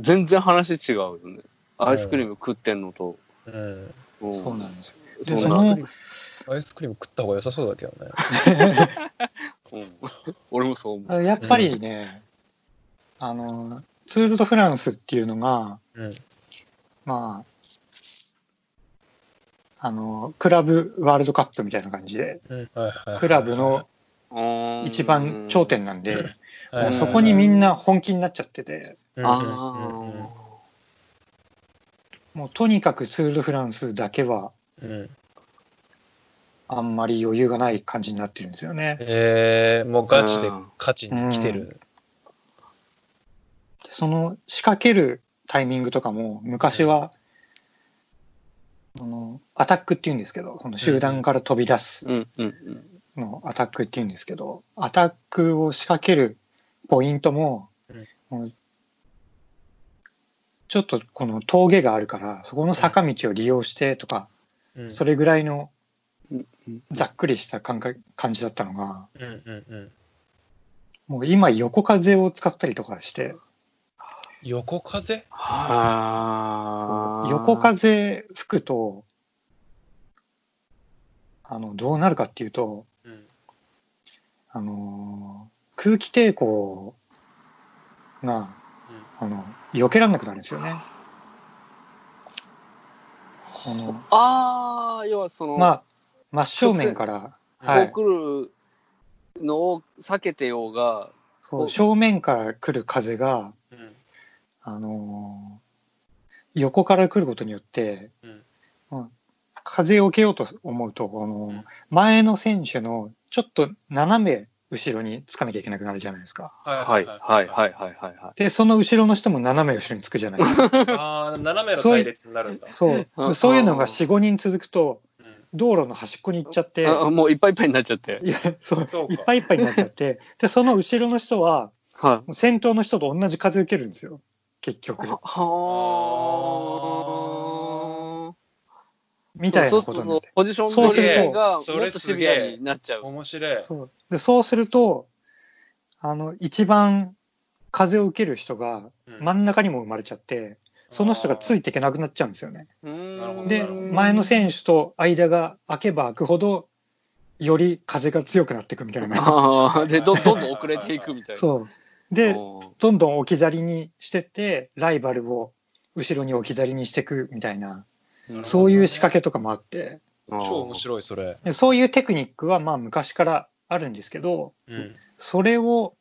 全然話違うよね。アイスクリーム食ってんのと。そうなんですよ。で、アイスクリーム食った方が良さそうだけどね。俺もそう思う。やっぱりね、ツール・ド・フランスっていうのが、まあ、クラブワールドカップみたいな感じで、クラブの一番頂点なんで、もうそこにみんな本気になっちゃってて、もうとにかくツール・ド・フランスだけは、あんまり余裕がない感じになってるんですよね。もうガチで勝ちに来てる。その仕掛けるタイミングとかも、昔は、アタックっていうんですけど、この集団から飛び出すのアタックっていうんですけど、アタックを仕掛けるポイントも、うん、ちょっとこの峠があるからそこの坂道を利用してとか、うん、それぐらいのざっくりした感じだったのが、うんうんうん、もう今横風を使ったりとかして、横風？あ、横風吹くとどうなるかっていうと、うん、空気抵抗が、うん、避けられなくなるんですよね。ああ、要はその、まあ、真正面からこう来るのを避けてようが、そう、正面から来る風が、うん、横から来ることによって、うんうん、風を受けようと思うと、前の選手のちょっと斜め後ろにつかなきゃいけなくなるじゃないですか。はいはいはいはい。で、その後ろの人も斜め後ろにつくじゃないですか。ああ、斜めの隊列になるんだ。そういうのが4、5人続くと、道路の端っこに行っちゃって、あ、もういっぱいいっぱいになっちゃって。いっぱいいっぱいになっちゃって、で、その後ろの人は、先頭の人と同じ風受けるんですよ、結局。はあ。みたいなことになって、ポジション取りがもっとシビアになっちゃう。面白い。そうで、そうすると一番風を受ける人が真ん中にも生まれちゃって、うん、その人がついていけなくなっちゃうんですよね。で、前の選手と間が空けば空くほどより風が強くなっていくみたいな。あで、どんどん遅れていくみたいな。そうで、どんどん置き去りにしてってライバルを後ろに置き去りにしていくみたいな。そういう仕掛けとかもあって、超面白いそれ。そういうテクニックはまあ昔からあるんですけど、うん、それを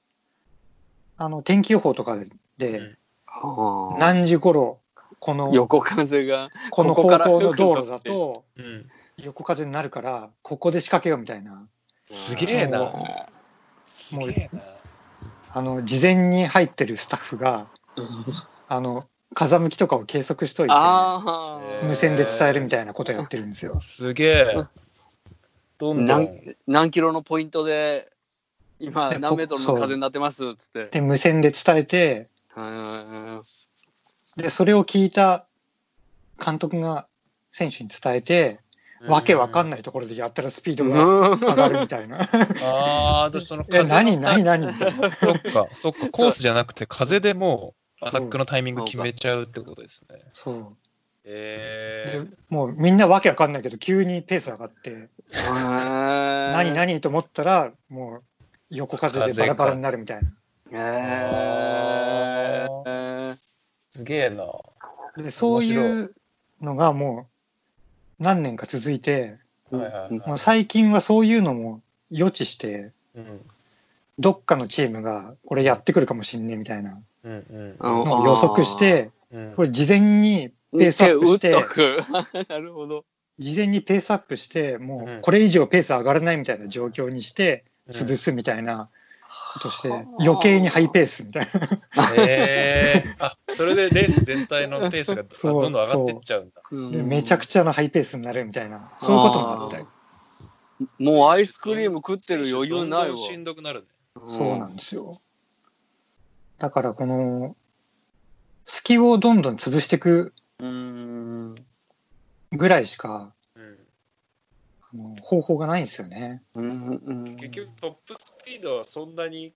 天気予報とかで、うん、何時頃この横風がこの方向の道路だと横風になるからここで仕掛けようみたいな。すげえな。もう事前に入ってるスタッフが風向きとかを計測しといて、無線で伝えるみたいなことやってるんですよ。すげえ。どんどん何キロのポイントで今何メートルの風になってますっつって。で、無線で伝えて、でそれを聞いた監督が選手に伝えて、わけわかんないところでやったらスピードが上がるみたいな。ああ、でその風の何みたいな。そっかコースじゃなくて風でもう。アタックのタイミング決めちゃうってことですね。そう。もうみんなわけわかんないけど急にペース上がって、何と思ったらもう横風でバラバラになるみたいな。すげえな。で、そういうのがもう何年か続いて、もう最近はそういうのも予知して、うん、どっかのチームがこれやってくるかもしんねえみたいな。うんうん、予測して、これ事前にペースアップして、なるほど。事前にペースアップして、もうこれ以上ペース上がらないみたいな状況にして、潰すみたいなことして、余計にハイペースみたいな。あ、それでレース全体のペースがどんどん上がってっちゃうんだ。そうそう。で、めちゃくちゃなハイペースになるみたいな、そういうこともあるみたい。もうアイスクリーム食ってる余裕ないわ。しんどくなるね。そうなんですよ。だからこの隙をどんどん潰していくぐらいしか方法がないんですよね。結局トップスピードはそんなに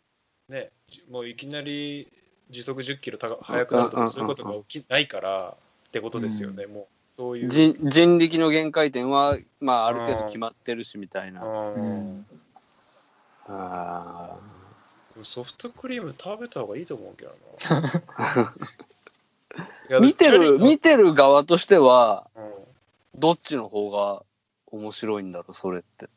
ね、もういきなり時速10キロ速くなるとかそういうことが起きないからってことですよね。もうそういう人力の限界点はまあある程度決まってるしみたいな。ああ。ソフトクリーム食べた方がいいと思うけどな。見てる側としては、うん、どっちの方が面白いんだろうそれって。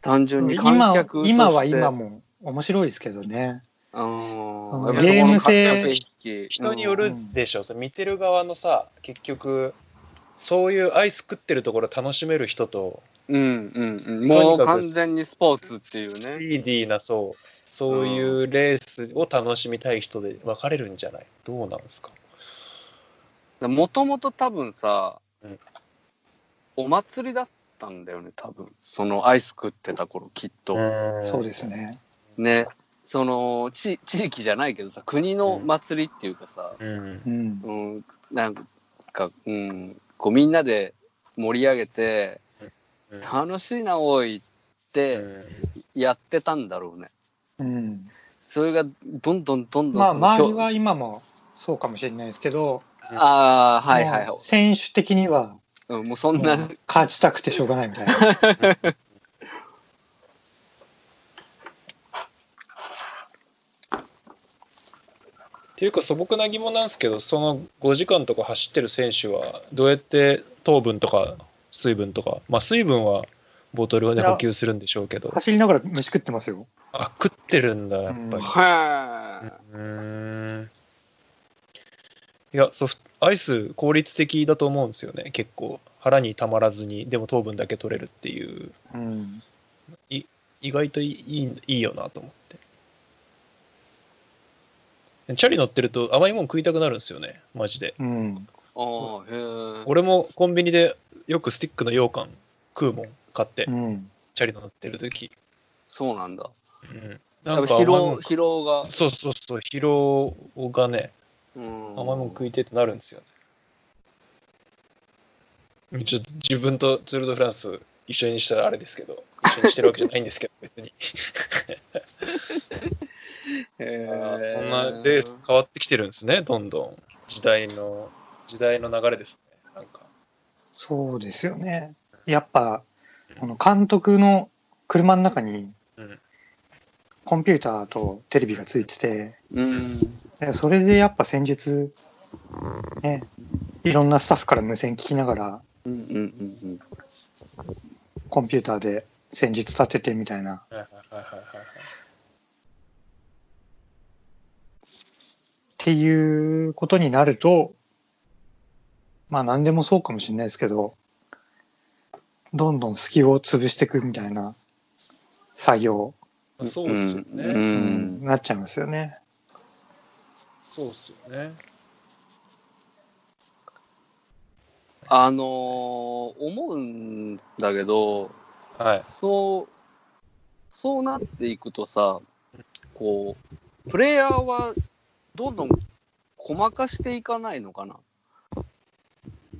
単純に観客として今はも面白いですけどね。ゲーム性人によるでしょ。見てる側のさ、結局そういうアイス食ってるところ楽しめる人と。もう完全にスポーツっていうね。スピーディーなそういうレースを楽しみたい人で分かれるんじゃない？どうなんですか？もともと多分さ、お祭りだっったんだよね、多分そのアイス食ってた頃きっと。そうですね。ね、その地域じゃないけどさ、国の祭りっていうかさ、うんうん、なんか、うん、こうみんなで盛り上げて、うん、楽しいなおいってやってたんだろうね、うん、それがどんどんどんどん、まあ周りは今もそうかもしれないですけど、あ、はいはい、選手的にはもうそんな勝ちたくてしょうがないみたいなっていうか素朴な疑問なんですけど、その5時間とか走ってる選手はどうやって糖分とか水分とか、まあ水分はボトルで補給するんでしょうけど、走りながら飯食ってますよ。あ、食ってるんだやっぱり。はー、いや、アイス効率的だと思うんですよね。結構腹にたまらずに、でも糖分だけ取れるっていう、うん、意外といいよなと思って。チャリ乗ってると甘いもん食いたくなるんですよね、マジで、うん、あ、へえ。俺もコンビニでよくスティックの羊羹食うもん買って、うん、チャリ乗ってるとき。そうなんだ、うん、なんか疲労が、そうそうそう、疲労がね、うん、甘いもん食いてってなるんですよね。ちょっと自分とツール・ド・フランス一緒にしたらあれですけど、一緒にしてるわけじゃないんですけど別に、そんなレース変わってきてるんですね、どんどん時代の流れですね。なんかそうですよね。やっぱこの監督の車の中に、うん、コンピューターとテレビがついてて、うん、それでやっぱ先日、ね、いろんなスタッフから無線聞きながら、うんうんうん、コンピューターで戦術立ててみたいな、っていうことになると、まあ何でもそうかもしれないですけど、どんどん隙を潰していくみたいな作業、そうっすよね、うんうん、なっちゃいますよね。そうっすよね。思うんだけど、はい、そうなっていくとさ、こうプレイヤーはどんどん細かしていかないのかな。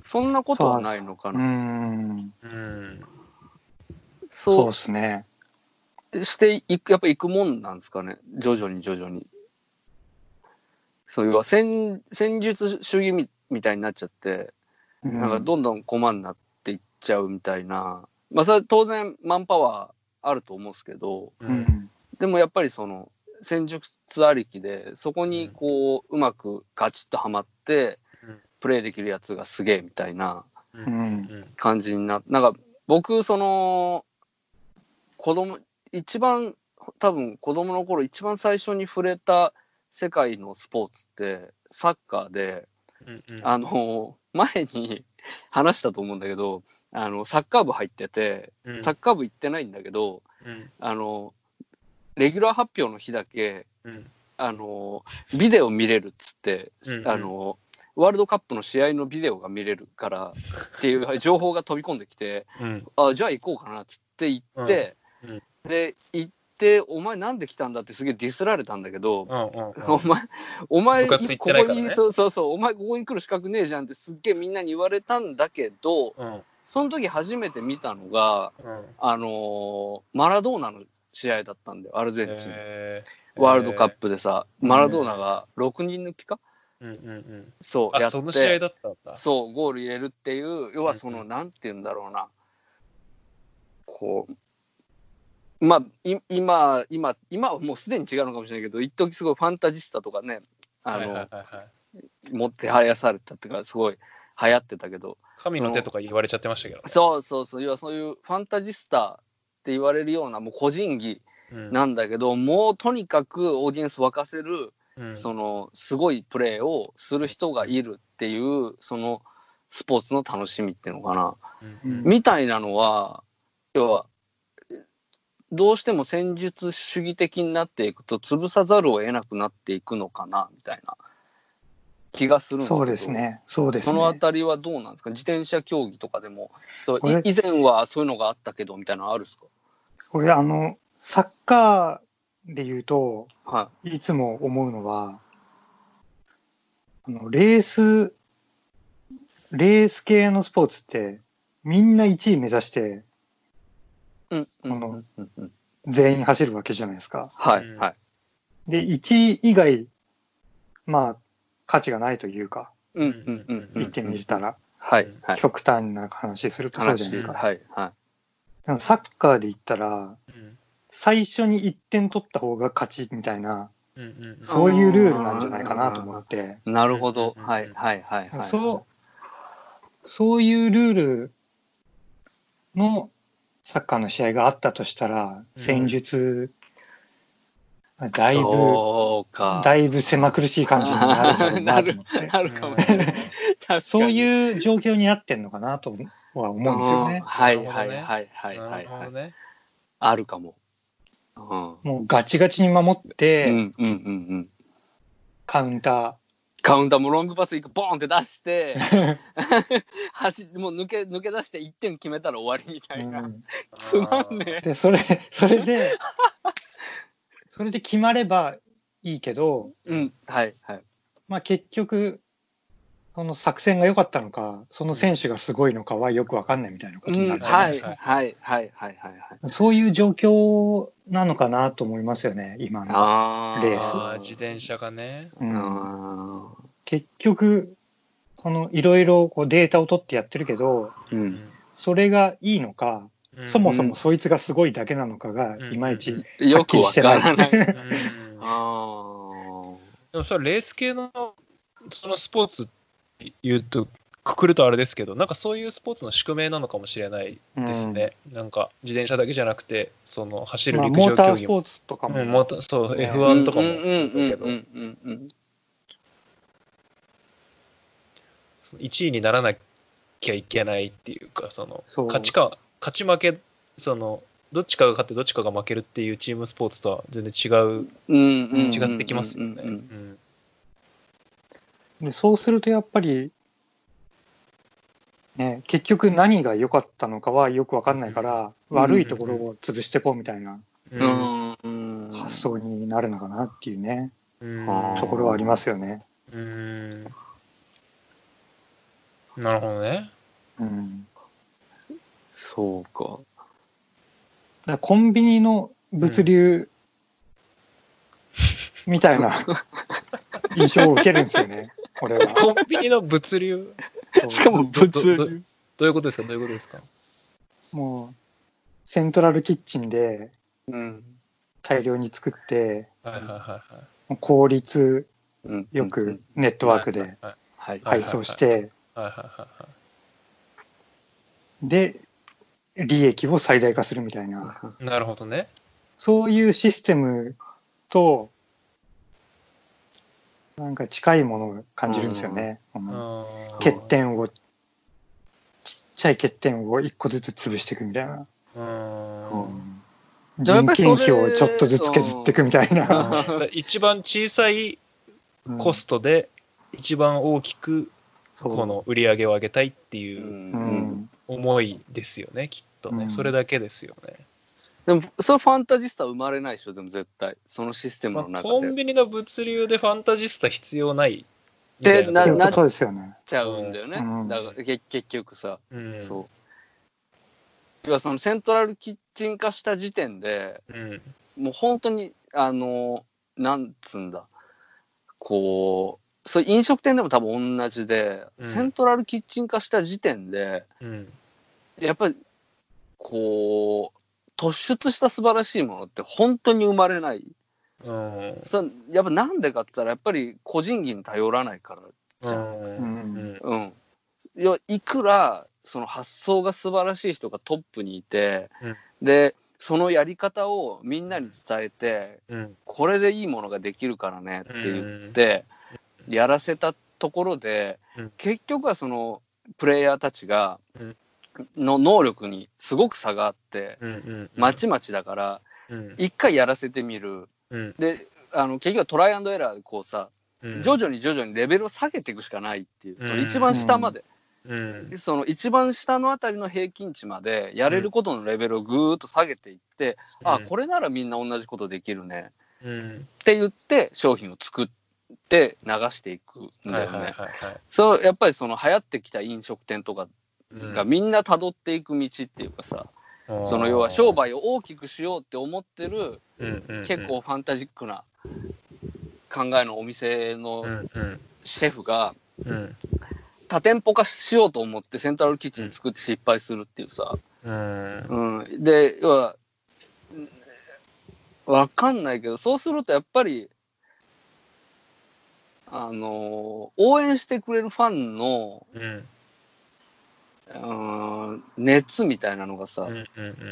そんなことはないのかな。うん。そうですね。していく、やっぱりいくもんなんですかね、徐々に徐々に。そういう戦術主義 みたいになっちゃって、うん、なんかどんどん駒になっていっちゃうみたいな。まあそれ当然マンパワーあると思うんですけど、うん、でもやっぱりその戦術ありきで、そこにこう、うん、うまくガチッとはまって、うん、プレイできるやつがすげえみたいな感じになって、うん、なんか僕その一番多分子供の頃一番最初に触れた世界のスポーツってサッカーで、うんうん、前に話したと思うんだけど、サッカー部入ってて、うん、サッカー部行ってないんだけど、うん、レギュラー発表の日だけ、うん、ビデオ見れるっつって、うんうん、ワールドカップの試合のビデオが見れるからっていう情報が飛び込んできて、うん、あ、じゃあ行こうかなっつって行って、うんで行ってお前なんで来たんだってすげえディスられたんだけど、うんうんうん、お前ここに、そうそうそう、お前ここに来る資格ねえじゃんってすっげえみんなに言われたんだけど、うん、その時初めて見たのが、うん、マラドーナの試合だったんだよ、アルゼンチン、ワールドカップでさ、マラドーナが6人抜きか、うんうんうん、そうやって、その試合だったんだ、そうゴール入れるっていう、要はその、うんうん、なんていうんだろうな、こうまあ、今はもうすでに違うのかもしれないけど、一時すごいファンタジスタとかね、はいはい、持ってはやされたっていうか、すごい流行ってたけど、神の手とか言われちゃってましたけど、ね、そうそうそう、要はそういうファンタジスタって言われるようなもう個人技なんだけど、うん、もうとにかくオーディエンス沸かせる、うん、そのすごいプレーをする人がいるっていう、そのスポーツの楽しみっていうのかな、うんうん、みたいなのは、要はどうしても戦術主義的になっていくと潰さざるを得なくなっていくのかなみたいな気がするんですけど、そうですね、そうですね、そのあたりはどうなんですか？自転車競技とかでもそう以前はそういうのがあったけどみたいなのあるんですか？これサッカーでいうと、はい、いつも思うのはレース系のスポーツってみんな1位目指して、全員走るわけじゃないですか。はいはい、で1位以外、まあ、価値がないというか、言ってみたら、はいはい、極端な話するとそうじゃないですか。はいはい、サッカーで言ったら、最初に1点取った方が勝ちみたいな、そういうルールなんじゃないかなと思って。なるほど。はいはいはい、はい、そういうルールのサッカーの試合があったとしたら、戦術、だいぶ狭苦しい感じになるだろうなと思って。なるかもしれない。そういう状況になってんのかなとは思うんですよね。はいはいはいはいはい。あるかも。もうガチガチに守って、カウンターもロングパスボーンって出してもう抜け出して1点決めたら終わりみたいな、つまんねえでそれでそれで決まればいいけど、はいはい、まあ、結局その作戦が良かったのかその選手がすごいのかはよく分かんないみたいなことになるじゃないですか。そういう状況なのかなと思いますよね、今のレース。自転車がね、結局いろいろデータを取ってやってるけど、それがいいのか、そもそもそいつがすごいだけなのかがいまいちはっきりしてない。よく分からないでもそれレース系のそのスポーツ言うとくくるとあれですけど、なんかそういうスポーツの宿命なのかもしれないですね。なんか自転車だけじゃなくてその走る陸上競技も、モータースポーツとかも、そう F1 とかもそうだけど、1位にならなきゃいけないっていうか、その勝ち負け、そのどっちかが勝ってどっちかが負けるっていうチームスポーツとは全然違ってきますよね。でそうするとやっぱり、ね、結局何が良かったのかはよく分かんないから、悪いところを潰してこうみたいな、発想になるのかなっていうね、ところはありますよね。なるほどね。そうか。だからコンビニの物流みたいな、印象を受けるんですよね。これはコンビニの物流しかも物流どういうことですか？もうセントラルキッチンで大量に作って、効率よくネットワークで配送してで利益を最大化するみたいな。なるほどね。そういうシステムとなんか近いものを感じるんですよね。ちっちゃい欠点を一個ずつ潰していくみたいな。人件費をちょっとずつ削っていくみたいな。一番小さいコストで一番大きくこの売り上げを上げたいっていう思いですよね、きっとね。それだけですよね。でもそのファンタジスタは生まれないでしょ、でも絶対そのシステムの中で、コンビニの物流でファンタジスタ必要ないってなっちゃうんだよね、だから結局さ、そう要はそのセントラルキッチン化した時点で、もう本当になんつうんだ、こうそう飲食店でも多分同じで、セントラルキッチン化した時点で、やっぱりこう突出した素晴らしいものって本当に生まれない。やっぱなんでかって言ったらやっぱり個人技に頼らないからじゃん。いくらその発想が素晴らしい人がトップにいて、でそのやり方をみんなに伝えて、これでいいものができるからねって言ってやらせたところで、結局はそのプレイヤーたちが、の能力にすごく差があって、まちまちだから一回やらせてみる、で結局はトライアンドエラーでこうさ、徐々に徐々にレベルを下げていくしかないっていう、その一番下まで、でその一番下のあたりの平均値までやれることのレベルをぐーっと下げていって、あこれならみんな同じことできるね、って言って商品を作って流していくんだよね。そうやっぱりその流行ってきた飲食店とかがみんな辿っていく道っていうかさ、その要は商売を大きくしようって思ってる、結構ファンタジックな考えのお店のシェフが多店舗化しようと思ってセントラルキッチン作って失敗するっていうさ、で要はわかんないけど、そうするとやっぱり応援してくれるファンの、熱みたいなのがさ、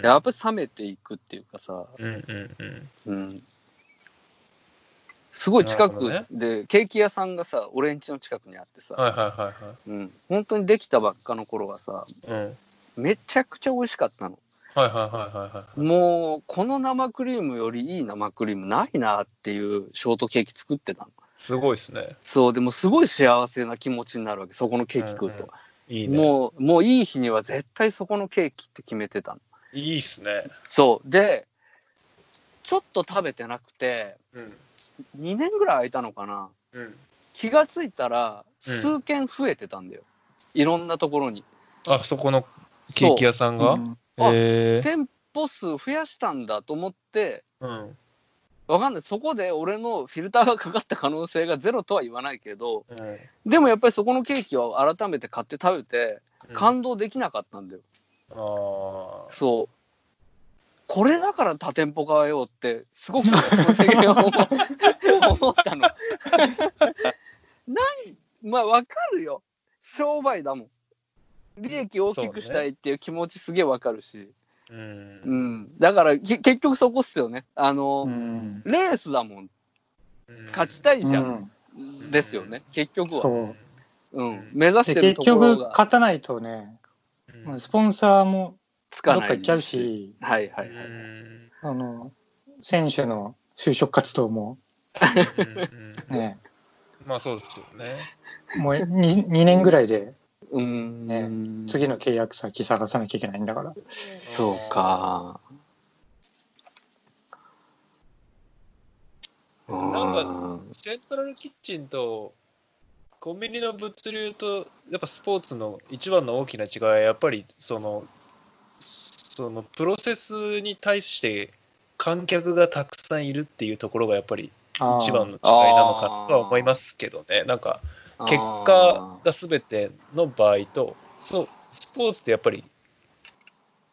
やっぱり冷めていくっていうかさ、すごい近くで、ケーキ屋さんがさ俺ん家の近くにあってさ、本当にできたばっかの頃はさ、めちゃくちゃ美味しかったの。もうこの生クリームよりいい生クリームないなっていうショートケーキ作ってたの。すごいですね。そうでもすごい幸せな気持ちになるわけ、そこのケーキ食うと。いいね、もういい日には絶対そこのケーキって決めてたの。いいっすね。そうでちょっと食べてなくて、2年ぐらい空いたのかな、気がついたら数件増えてたんだよ、いろんなところに。あそこのケーキ屋さんが、店舗数増やしたんだと思って、わかんない、そこで俺のフィルターがかかった可能性がゼロとは言わないけど、でもやっぱりそこのケーキを改めて買って食べて感動できなかったんだよ、そうこれだから多店舗化ようってすごくその制限を思ったのまあわかるよ、商売だもん、利益を大きくしたいっていう気持ちすげえわかるし、だから結局そこっすよね。レースだもん、勝ちたいじゃん、ですよね結局は。目指してるところが結局勝たないとね、スポンサーもどっか行っちゃうし、選手の就職活動もね、まあそうですよね。もう 2年ぐらいで。次の契約先探さなきゃいけないんだから。そうか、なんかセントラルキッチンとコンビニの物流とやっぱスポーツの一番の大きな違いはやっぱりそのプロセスに対して観客がたくさんいるっていうところがやっぱり一番の違いなのかとは思いますけどね。なんか結果が全ての場合と、スポーツってやっぱり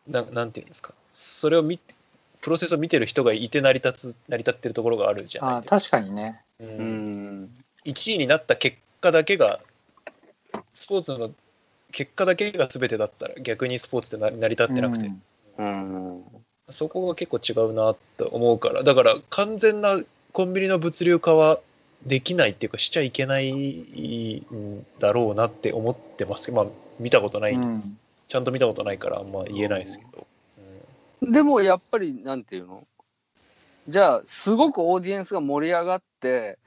なんていうんですか、それをプロセスを見てる人がいて成り立ってるところがあるじゃないですか。確かにね、1位になった結果だけが、スポーツの結果だけが全てだったら逆にスポーツって成り立ってなくて、そこが結構違うなと思うから、だから完全なコンビニの物流化はできないっていうか、しちゃいけないんだろうなって思ってます。まあ見たことない、ちゃんと見たことないからあんま言えないですけど、でもやっぱりなんていうの、じゃあすごくオーディエンスが盛り上がって、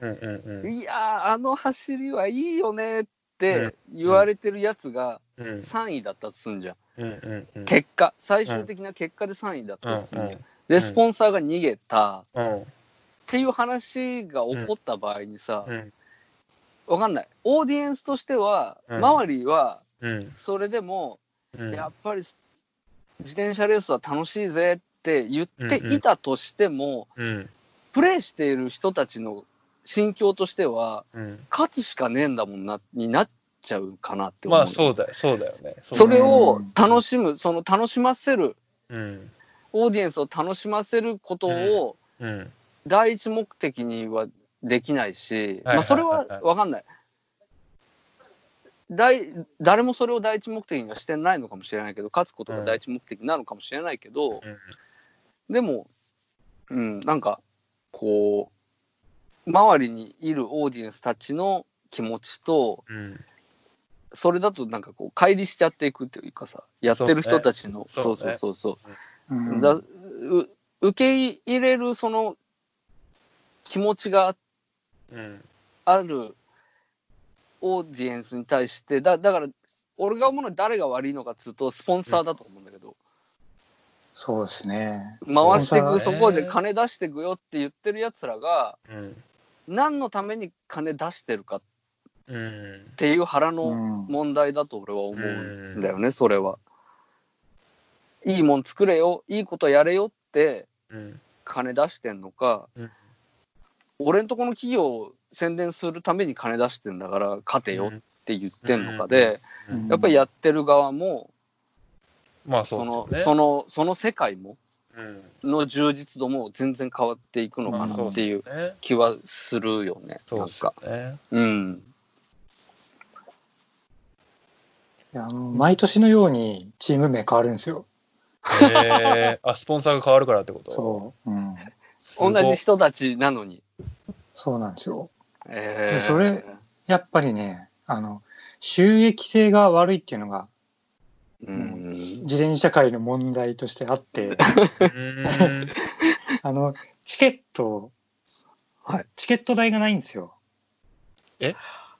いやあの走りはいいよねって言われてるやつが3位だったとすんじゃん、結果最終的な結果で3位だったとすんじゃん、でスポンサーが逃げた、っていう話が起こった場合にさ、わかんない、オーディエンスとしては、周りはそれでも、やっぱり自転車レースは楽しいぜって言っていたとしても、プレーしている人たちの心境としては、勝つしかねえんだもんなになっちゃうかなって思う。まあそうだよね。それを楽しむ、その楽しませる、オーディエンスを楽しませることを第一目的にはできないし、まあそれは分かんない。誰もそれを第一目的にはしてないのかもしれないけど、勝つことが第一目的なのかもしれないけど、でも、なんかこう周りにいるオーディエンスたちの気持ちと、それだとなんかこう乖離しちゃっていくというかさ、やってる人たちの、そうだ、受け入れるその気持ちがあるオーディエンスに対して、だから俺が思うのは誰が悪いのかっつうとスポンサーだと思うんだけど、うん、そうですね、回していく、そこで金出していくよって言ってるやつらが、うん、何のために金出してるかっていう腹の問題だと俺は思うんだよね、うん、それは。いいもん作れよ、いいことやれよって金出してんのか、うん、俺んとこの企業を宣伝するために金出してんだから勝てよって言ってんのかで、うん、やっぱりやってる側もまあそうですよね、その世界も、うん、の充実度も全然変わっていくのかなっていう気はするよね。そうですよね。うん。いや、毎年のようにチーム名変わるんですよ。あ、スポンサーが変わるからってこと？そう。うん。同じ人たちなのに。そうなんですよ。でそれやっぱりね、収益性が悪いっていうのが。うん、事前社会の問題としてあってチケット代がないんですよ。え？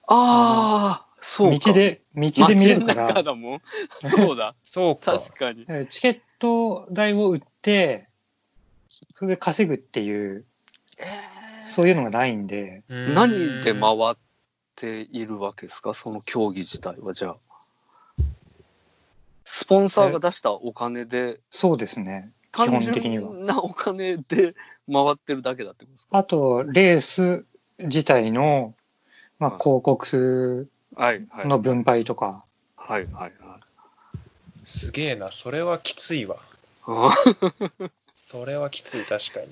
ああ、そうか。道で見れるから。街の中だもん。そうだ。そうか。確かに。チケット代を売ってそれで稼ぐっていう、そういうのがないんで。何で回っているわけですか、その競技自体は。じゃあスポンサーが出したお金で、そうですね。基本的には単純なお金で回ってるだけだってことですか。あとレース自体の、まあ、広告の分配とか、はいはいはい、すげえな、それはきついわ。それはきつい、確かに。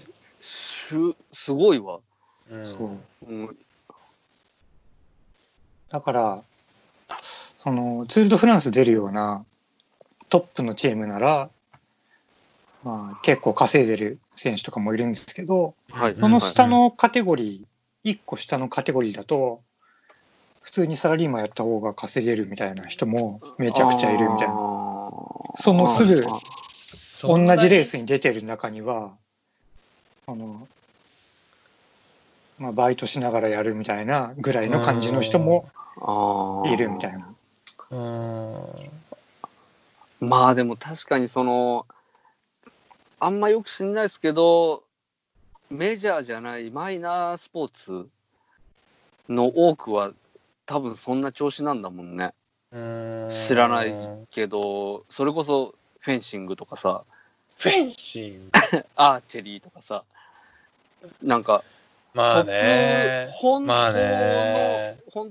すごいわ。うん、そう、うん。だからそのツール・ド・フランス出るようなトップのチームなら、まあ、結構稼いでる選手とかもいるんですけど、はい、その下のカテゴリー、1個下のカテゴリーだと普通にサラリーマンやった方が稼げるみたいな人もめちゃくちゃいるみたいな。そのすぐ同じレースに出てる中にはまあ、バイトしながらやるみたいなぐらいの感じの人もいるみたいな。まあでも確かにあんまよく知んないですけど、メジャーじゃないマイナースポーツの多くは多分そんな調子なんだもんね。知らないけど、それこそフェンシングとかさ。フェンシングアーチェリーとかさ、なんかまあね、本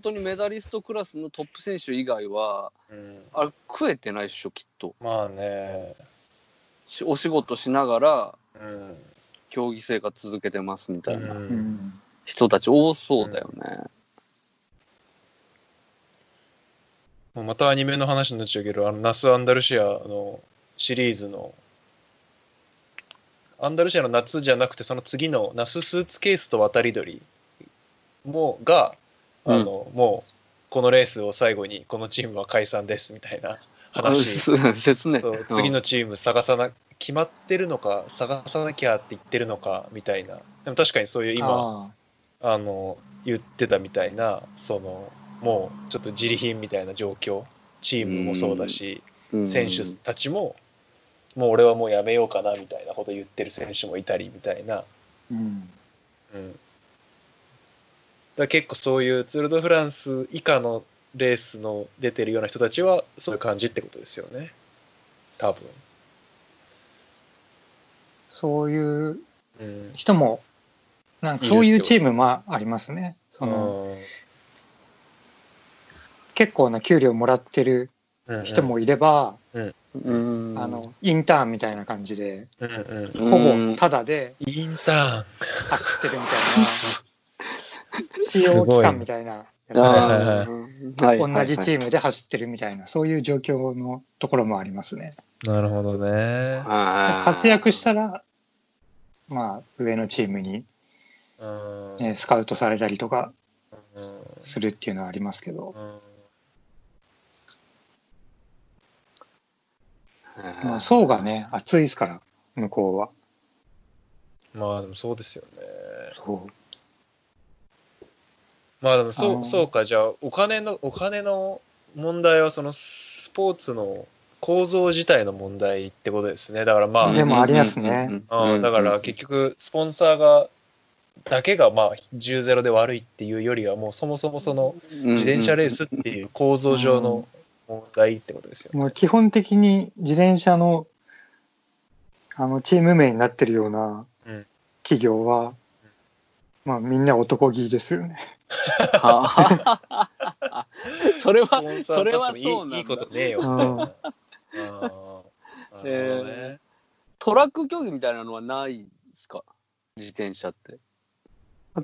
当にメダリストクラスのトップ選手以外は、うん、あれ食えてないっしょきっと。まあね、お仕事しながら、うん、競技生活続けてますみたいな、うん、人たち多そうだよね、うん、もうまたアニメの話になっちゃうけど、ナス・アンダルシアのシリーズのアンダルシアの夏じゃなくて、その次のナススーツケースと渡り鳥もが、うん、もうこのレースを最後にこのチームは解散ですみたいな話、説明、次のチーム決まってるのか探さなきゃって言ってるのかみたいな。でも確かにそういう今言ってたみたいな、もうちょっと自利品みたいな状況、チームもそうだし、選手たちももう俺はもうやめようかなみたいなこと言ってる選手もいたりみたいな、うんうん、だ結構そういうツール・ド・フランス以下のレースの出てるような人たちはそういう感じってことですよね、多分。そういう人も、うん、なんかそういうチームもありますね。結構な給料もらってる人もいれば、うんうん、インターンみたいな感じで、うんうん、ほぼタダでインターン走ってるみたいな、使用期間みたいな、同じチームで走ってるみたいな、そういう状況のところもありますね。なるほどね。活躍したら、まあ、上のチームに、ね、スカウトされたりとかするっていうのはありますけど、まあ、層がね、厚いですから向こうは。まあでもそうですよね。そう。まあでもそうか、じゃあお金の問題はそのスポーツの構造自体の問題ってことですね。だからまあでもありますね。だから結局スポンサーがだけがまあ 10-0 で悪いっていうよりはもうそもそもその自転車レースっていう構造上の問題ってことですよね。もう基本的に自転車のチーム名になってるような企業は、まあ、みんな男気ですよね。それはそうなんだ。いいことねえよ。トラック競技みたいなのはないですか？自転車って。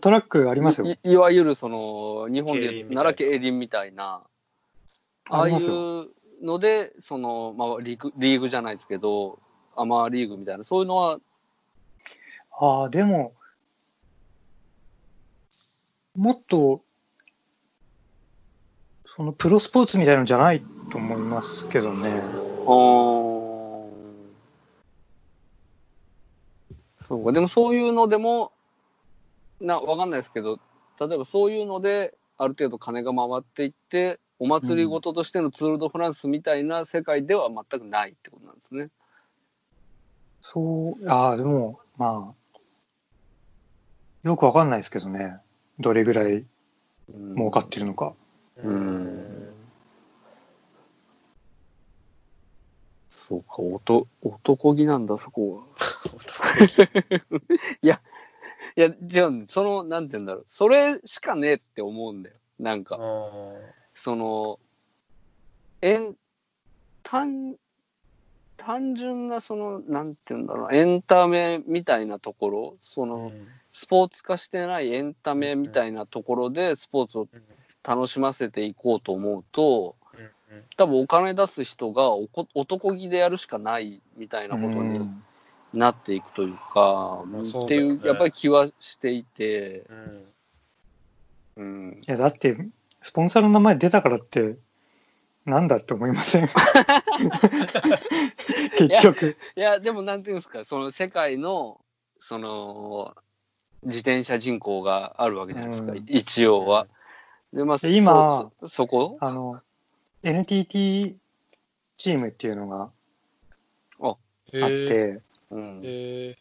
トラックありますよ。いわゆるその日本で奈良競輪みたいな、ああいうのでその、まあ、リーグじゃないですけど、アマーリーグみたいなそういうのは。ああでも。もっとそのプロスポーツみたいのじゃないと思いますけどね。そうか。でもそういうのでもわかんないですけど、例えばそういうのである程度金が回っていってお祭りごととしてのツール・ド・フランスみたいな世界では全くないってことなんですね。そう、ああでもまあよくわかんないですけどね。どれぐらい儲かってるのか。そうか、男気なんだそこは。いやじゃあそのなんて言うんだろう、それしかねえって思うんだよ。なんかその単純なそのなんて言うんだろう、エンタメみたいなところ、その。スポーツ化してないエンタメみたいなところでスポーツを楽しませていこうと思うと、多分お金出す人が男気でやるしかないみたいなことになっていくというか、っていうやっぱり気はしていて、いやだってスポンサーの名前出たからってなんだって思いません？結局いやでもなんていうんですか、その世界のその自転車人口があるわけじゃないですか、一応は。で、まあ、で今そこNTT チームっていうのがあって、でGPS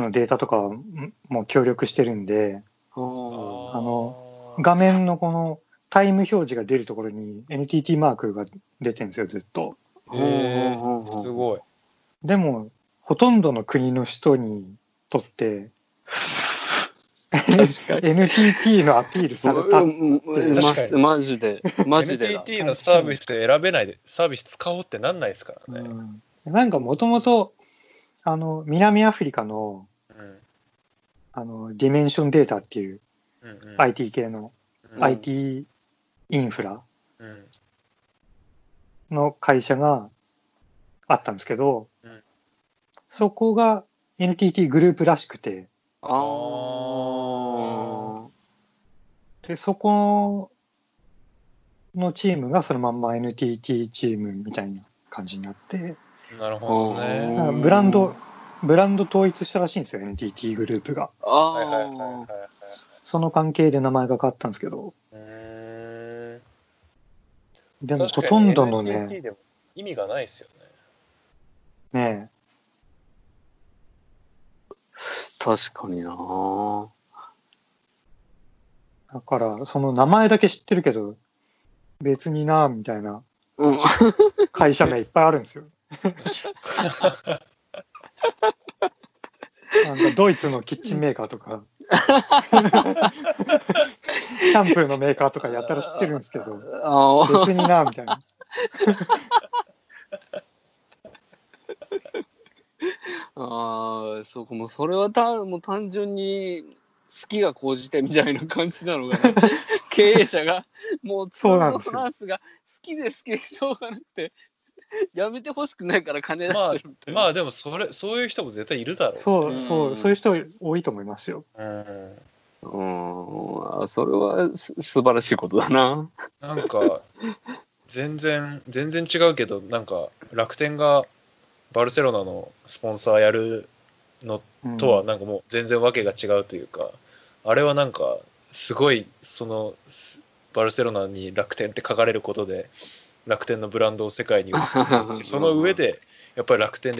のデータとかも協力してるんで、画面のこのタイム表示が出るところに NTT マークが出てるんですよずっと。すごい。でもほとんどの国の人にとってNTT のアピールされたってマジで NTT のサービス選べないでサービス使おうってなんないですからね。なんかもともと南アフリカの、ディメンションデータっていう、IT 系の、IT インフラの会社があったんですけど、そこが NTT グループらしくて、でそこのチームがそのまんま NTT チームみたいな感じになって、なるほどね。なんかブランド統一したらしいんですよ NTT グループが。その関係で名前が変わったんですけど、でもほとんどのね NTT でも意味がないですよね。ねえ確かにな。だからその名前だけ知ってるけど別になみたいな会社名いっぱいあるんですよ。なんかドイツのキッチンメーカーとかシャンプーのメーカーとかやったら知ってるんですけど別になみたいな。ああ、そうか、もうそれはもう単純に好きが高じてみたいな感じなのが、ね、経営者がもうツール・ド・フランスが好きで好きでしょうがなくてやめてほしくないから金出してるみたいな。まあでもそういう人も絶対いるだろう。そういう人多いと思いますよ。それは素晴らしいことだな。なんか全然違うけど、なんか楽天がバルセロナのスポンサーやるのとはなんかもう全然わけが違うというか、あれはなんかすごいそのバルセロナに楽天って書かれることで楽天のブランドを世界に売ってその上でやっぱり楽天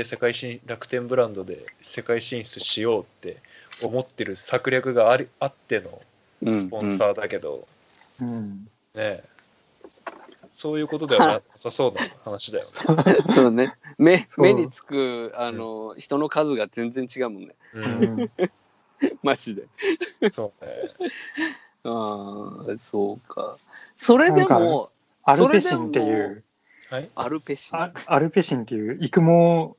ブランドで世界進出しようって思ってる策略があってのスポンサーだけど、うんうんね、そういうことではなさそうな話だよね。そうね。目につく人の数が全然違うもんね。うん、マジで。そうね。ああ、そうか。それでもアルペシンっていう、はい、アルペシンっていう育毛の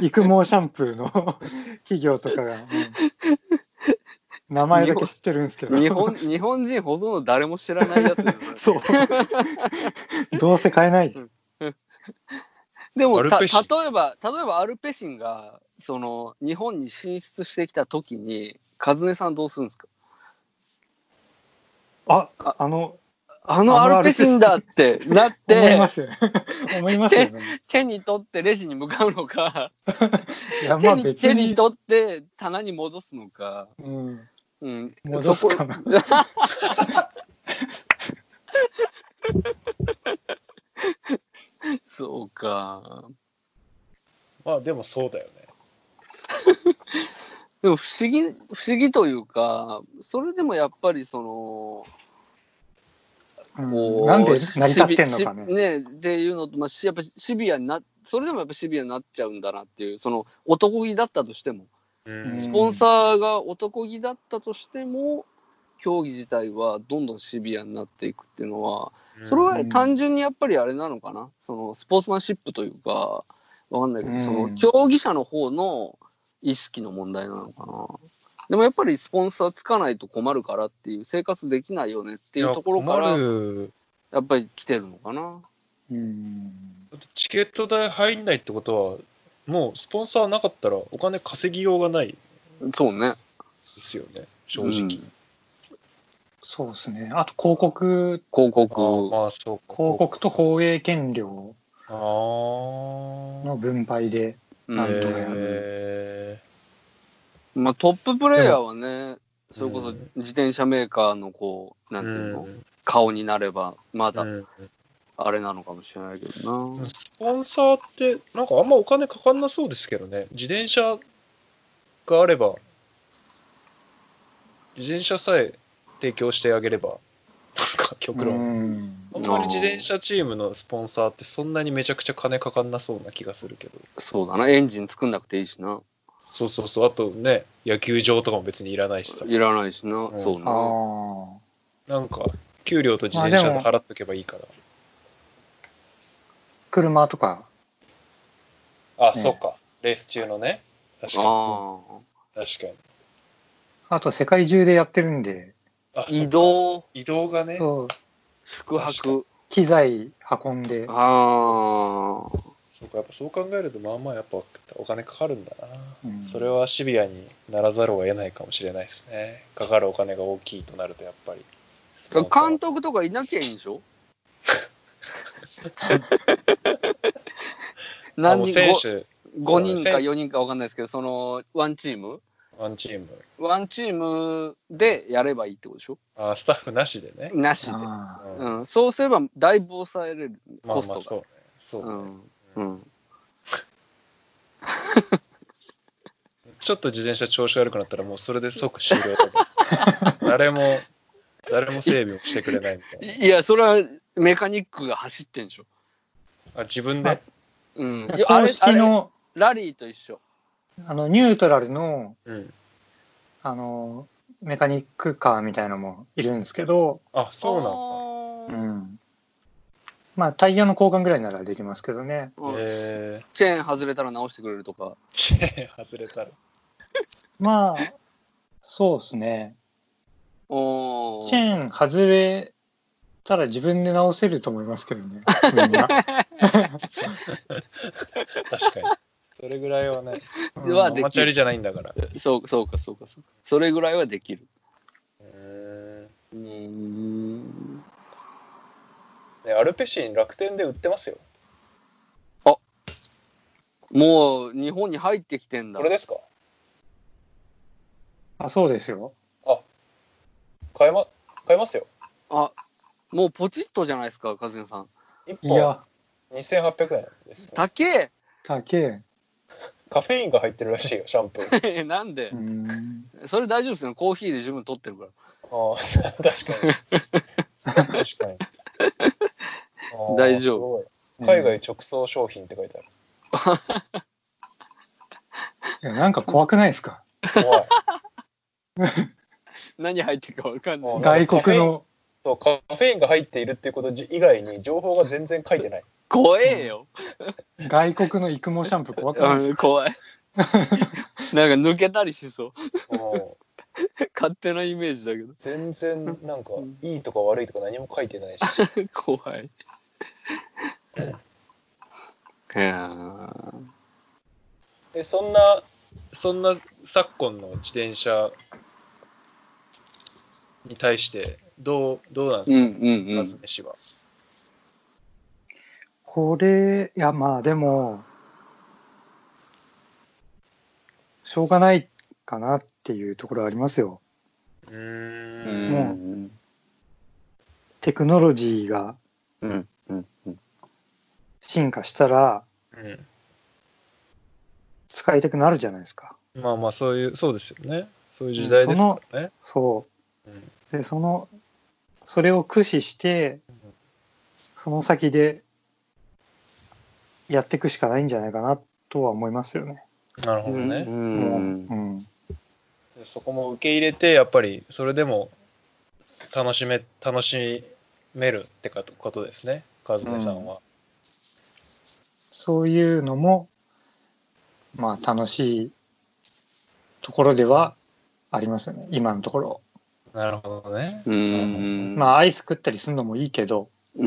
育毛シャンプーの企業とかが、名前だけ知ってるんですけど日本人ほとんど誰も知らないやつだよね。そうどうせ買えないですでも例えばアルペシンがその日本に進出してきた時に和音さんどうするんですか？あのアルペシンだってなって思いますよね。手に取ってレジに向かうのかいや、まあ、手に取って棚に戻すのか、うんうん、戻すかなそうか、まあでもそうだよねでも不思議というか、それでもやっぱりそのもうなんで成り立ってんのか ねっていうのと、まあ、やっぱシビアにそれでもやっぱシビアになっちゃうんだなっていう、その男気だったとしても、スポンサーが男気だったとしても競技自体はどんどんシビアになっていくっていうのは、それは単純にやっぱりあれなのかな、そのスポーツマンシップというかわかんないけど、その競技者の方の意識の問題なのかな。でもやっぱりスポンサーつかないと困るからっていう、生活できないよねっていうところからやっぱり来てるのかな。チケット代入んないってことはもうスポンサーなかったらお金稼ぎようがない。そうね。ですよね、正直、うん、そうですね。あと広告と放映権料の分配でなんとかやる。まあ、トッププレイヤーはね、それこそ自転車メーカーのこう、なんていうの、顔になればまだあれなのかもしれないけどな。スポンサーってなんかあんまお金かかんなそうですけどね。自転車があれば、自転車さえ提供してあげれば、なんか極論、本当に自転車チームのスポンサーってそんなにめちゃくちゃ金かかんなそうな気がするけど。そうだな、エンジン作んなくていいしな。そうそうそう、あとね、野球場とかも別にいらないしさ。いらないしな、うん、そうな。なんか、給料と自転車で払っとけばいいから。車とか。あ、ね、そうか。レース中のね。確かに。確かに。あと、世界中でやってるんで。移動がね。そう。宿泊。機材運んで。ああ。やっぱそう考えるとまあまあやっぱお金かかるんだな、うん、それはシビアにならざるを得ないかもしれないですね。かかるお金が大きいとなるとやっぱり監督とかいなきゃいいんでしょ何人5人か4人か分かんないですけど、そのワンチームでやればいいってことでしょ。あ、スタッフなしでね。なしで、うん、そうすればだいぶ抑えれる、コストが。まあまあそうね、そうね、うん、ちょっと自転車調子悪くなったらもうそれで即終了とか誰も整備をしてくれないみたいな。いや、それはメカニックが走ってんでしょ。あ、自分で、うん、あれラリーと一緒。ニュートラルの、うん、メカニックカーみたいなのもいるんですけど。あ、そうなんだ。うん、まあタイヤの交換ぐらいならできますけどね。チェーン外れたら直してくれるとか。チェーン外れたら。まあそうですね。チェーン外れたら自分で直せると思いますけどね。みんな。確かに。それぐらいはね。はできる。マチャリじゃないんだから。そうか。それぐらいはできる。アルペシン楽天で売ってますよ。あ、もう日本に入ってきてんだ。これですか？あ、そうですよ。あ、買えますよ。あ、もうポチッとじゃないですか、カズネさん。1本2800円です、ね。高え。カフェインが入ってるらしいよ、シャンプー。なんで？それ大丈夫ですよ、コーヒーで十分取ってるから。ああ、確かに。確かに。大丈夫。海外直送商品って書いてある。いや、なんか怖くないですか？怖い。何入ってるか分かんない。外国の。そう、カフェインが入っているっていうこと以外に情報が全然書いてない。怖えよ。外国の育毛シャンプー怖くないですか？怖い。なんか抜けたりしそう。勝手なイメージだけど。全然なんかいいとか悪いとか何も書いてないし。怖い。で、そんな昨今の自転車に対してどうなんですか、カズネ氏は。これ、いや、まあでもしょうがないかなっていうところありますよ。もうテクノロジーが進化したら、使いたくなるじゃないですか。まあまあ、そうですよね。そういう時代ですからね。そう。で、それを駆使して、その先でやっていくしかないんじゃないかなとは思いますよね。なるほどね。そこも受け入れて、やっぱりそれでも楽しめるってことですね、カズネさんは。そういうのも、まあ楽しいところではありますよね、今のところ。なるほどね。まあアイス食ったりするのもいいけど。ま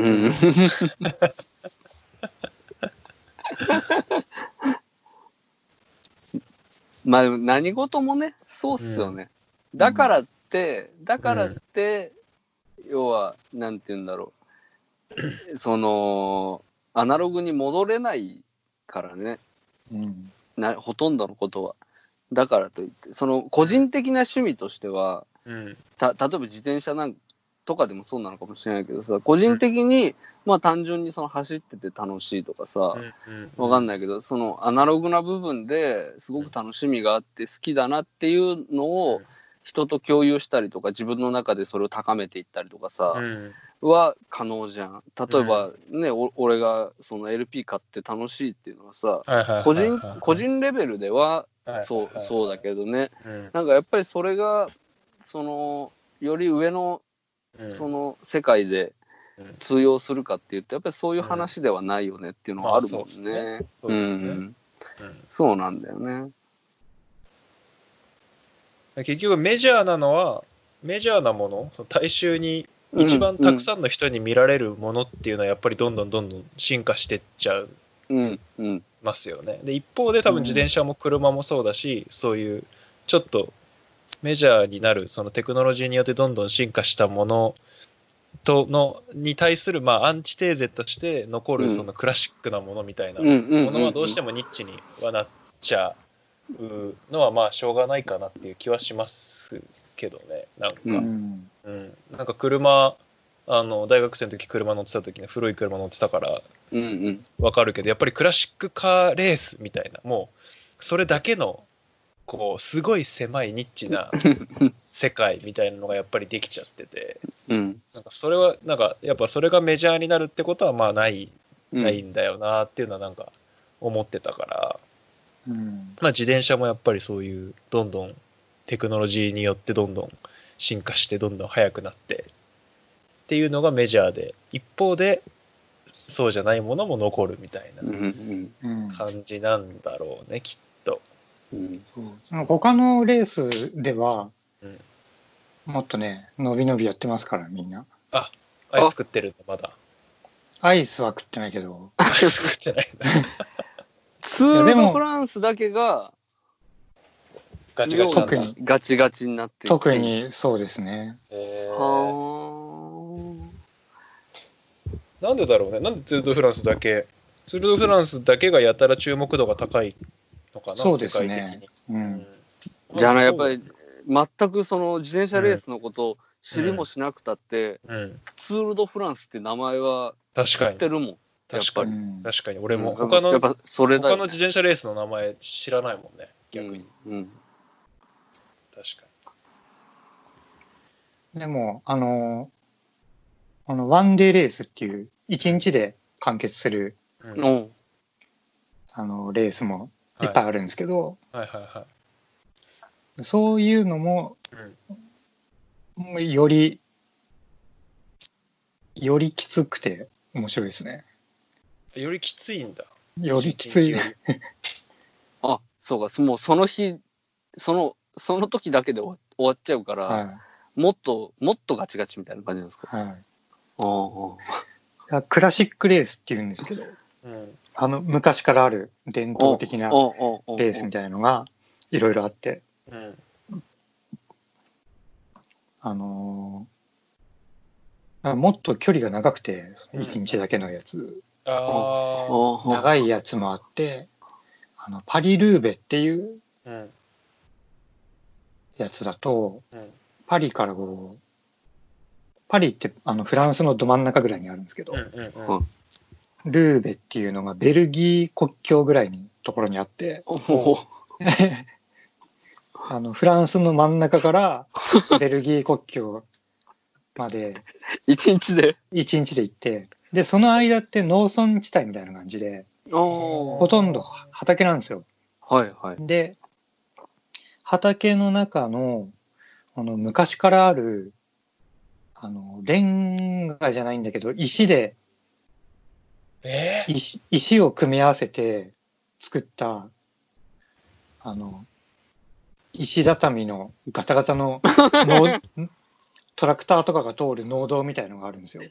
あでも何事もね、そうっすよね。だからって、要はなんて言うんだろう、そのアナログに戻れないからね、ほとんどのことは。だからといってその個人的な趣味としては、例えば自転車なんとかでもそうなのかもしれないけどさ、個人的に、まあ単純にその走ってて楽しいとかさ、わかんないけど、そのアナログな部分ですごく楽しみがあって好きだなっていうのを人と共有したりとか、自分の中でそれを高めていったりとかさ、は可能じゃん。例えばね、俺がその LP 買って楽しいっていうのはさ、個人レベルではそうだけどね、なんかやっぱりそれがそのより上のその世界で通用するかっていうと、やっぱりそういう話ではないよねっていうのはあるもんね。そうなんだよね。結局メジャーなもの、大衆に一番たくさんの人に見られるものっていうのはやっぱりどんどん進化してっちゃうますよね。で、一方で多分自転車も車もそうだし、そういうちょっとメジャーになるそのテクノロジーによってどんどん進化したものに対する、まあアンチテーゼとして残るそのクラシックなものみたいなものはどうしてもニッチにはなっちゃうのはまあしょうがないかなっていう気はしますけどね。なんか車、大学生の時車乗ってた時の古い車乗ってたからわかるけど、やっぱりクラシックカーレースみたいな、もうそれだけのこうすごい狭いニッチな世界みたいなのがやっぱりできちゃってて、なんかそれはなんかやっぱそれがメジャーになるってことはまあないんだよなっていうのはなんか思ってたから、まあ自転車もやっぱりそういうどんどんテクノロジーによってどんどん進化してどんどん速くなってっていうのがメジャーで、一方でそうじゃないものも残るみたいな感じなんだろうね、きっと。そう他のレースでは、もっとねのびのびやってますからみんな。あ、アイス食ってるんだ。まだアイスは食ってないけど。アイス食ってないな。ツール・ド・フランスだけがガチガチになってる。特にそうですね。なんでだろうね、なんでツール・ド・フランスだけツール・ド・フランスだけがやたら注目度が高いのかな、そうですね、世界的に、うん、じゃあ、ね、やっぱり全くその自転車レースのことを知りもしなくたって、うんうん、ツール・ド・フランスって名前は知ってるもん。確かに、うん、確かに俺も他の、やっぱそれだよね、他の自転車レースの名前知らないもんね逆に、うんうん、確かに。でもワンデーレースっていう1日で完結する、うん、レースもいっぱいあるんですけど、はいはいはいはい、そういうのも、うん、よりきつくて面白いですね。よりきついんだ。よりきつい。あ、そうか、もうその日、その時だけで終わっちゃうから、はい、もっとガチガチみたいな感じなんですか。はい。ああ。クラシックレースっていうんですけど、うん、昔からある伝統的なレースみたいなのがいろいろあって、うん、もっと距離が長くて1日だけのやつ、うん、長いやつもあって、パリルーベっていうやつだと、うん、パリからこうパリってフランスのど真ん中ぐらいにあるんですけど、うんうんうん、ルーベっていうのがベルギー国境ぐらいのところにあってフランスの真ん中からベルギー国境まで1日で行って、でその間って農村地帯みたいな感じでほとんど畑なんですよ、はいはい、で畑の中の昔からあるレンガじゃないんだけど石で、石を組み合わせて作った石畳のガタガタのトラクターとかが通る農道みたいのがあるんですよ。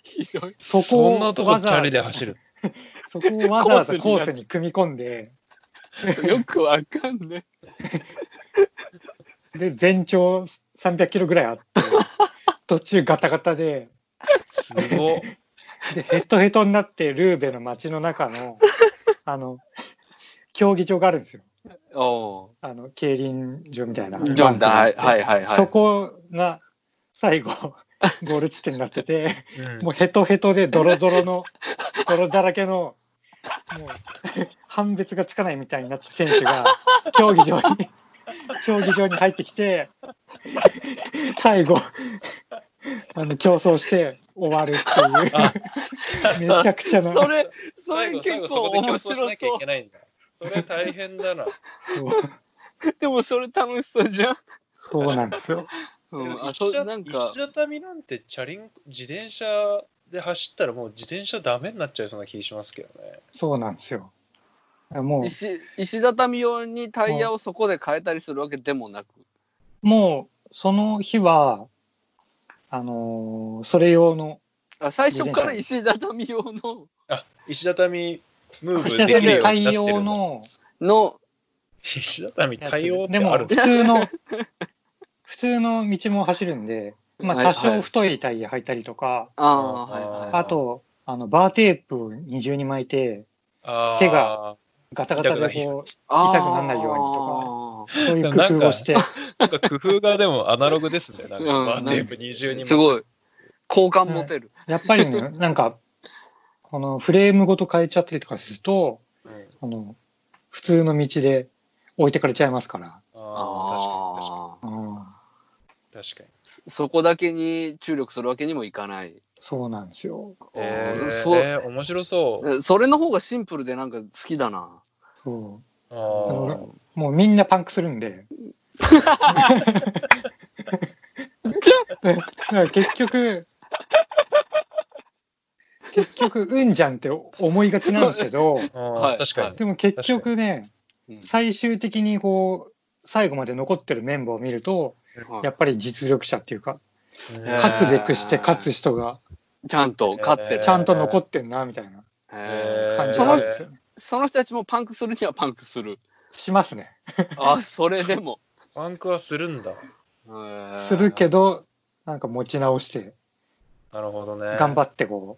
そんなとこチャリで走る。そこをわざわざコースに組み込んでよくわかんねで全長300キロぐらいあって途中ガタガタですごでヘトヘトになってルーベの街の中の競技場があるんですよ。お競輪場みたいな、はいはいはい、そこが最後ゴール地点になってて、うん、もうヘトヘトでドロドロの泥だらけのもう判別がつかないみたいになった選手が競技場に入ってきて最後競争して終わるっていうめちゃくちゃなそれ結構面白そう。それ大変だな。でもそれ楽しそうじゃん。そうなんですよ。石畳なんて自転車で走ったらもう自転車ダメになっちゃいそうな気しますけどね。そうなんですよ。もう 石畳用にタイヤをそこで変えたりするわけでもなく、もうその日はそれ用の最初から石畳用の石畳ムーブできるようになってるの石畳対応ってあるんですか。でも普通の道も走るんで、まあ、多少太いタイヤ履いたりとか、あとバーテープを二重に巻いて手がガタガタでこう痛くならないようにとか、そういう工夫をしてなんか工夫がでもアナログですね。なんかバーテープ二重に巻いて、うん、すごい好感持てる、うん、やっぱりねなんかこのフレームごと変えちゃったりとかすると、うん、普通の道で置いてかれちゃいますから。確かにそこだけに注力するわけにもいかない。そうなんですよ。面白そう。それの方がシンプルでなんか好きだな。そうもうみんなパンクするんで結局うんじゃんって思いがちなんですけど確かに。でも結局ね、最終的にこう最後まで残ってるメンバーを見ると、やっぱり実力者っていうか、勝つべくして勝つ人がちゃんと勝ってる、ちゃんと残ってんなみたいな感じなんですよね。その人たちもパンクするにはパンクするしますねあ、それでもパンクはするんだ。するけどなんか持ち直して、なるほどね、頑張ってこ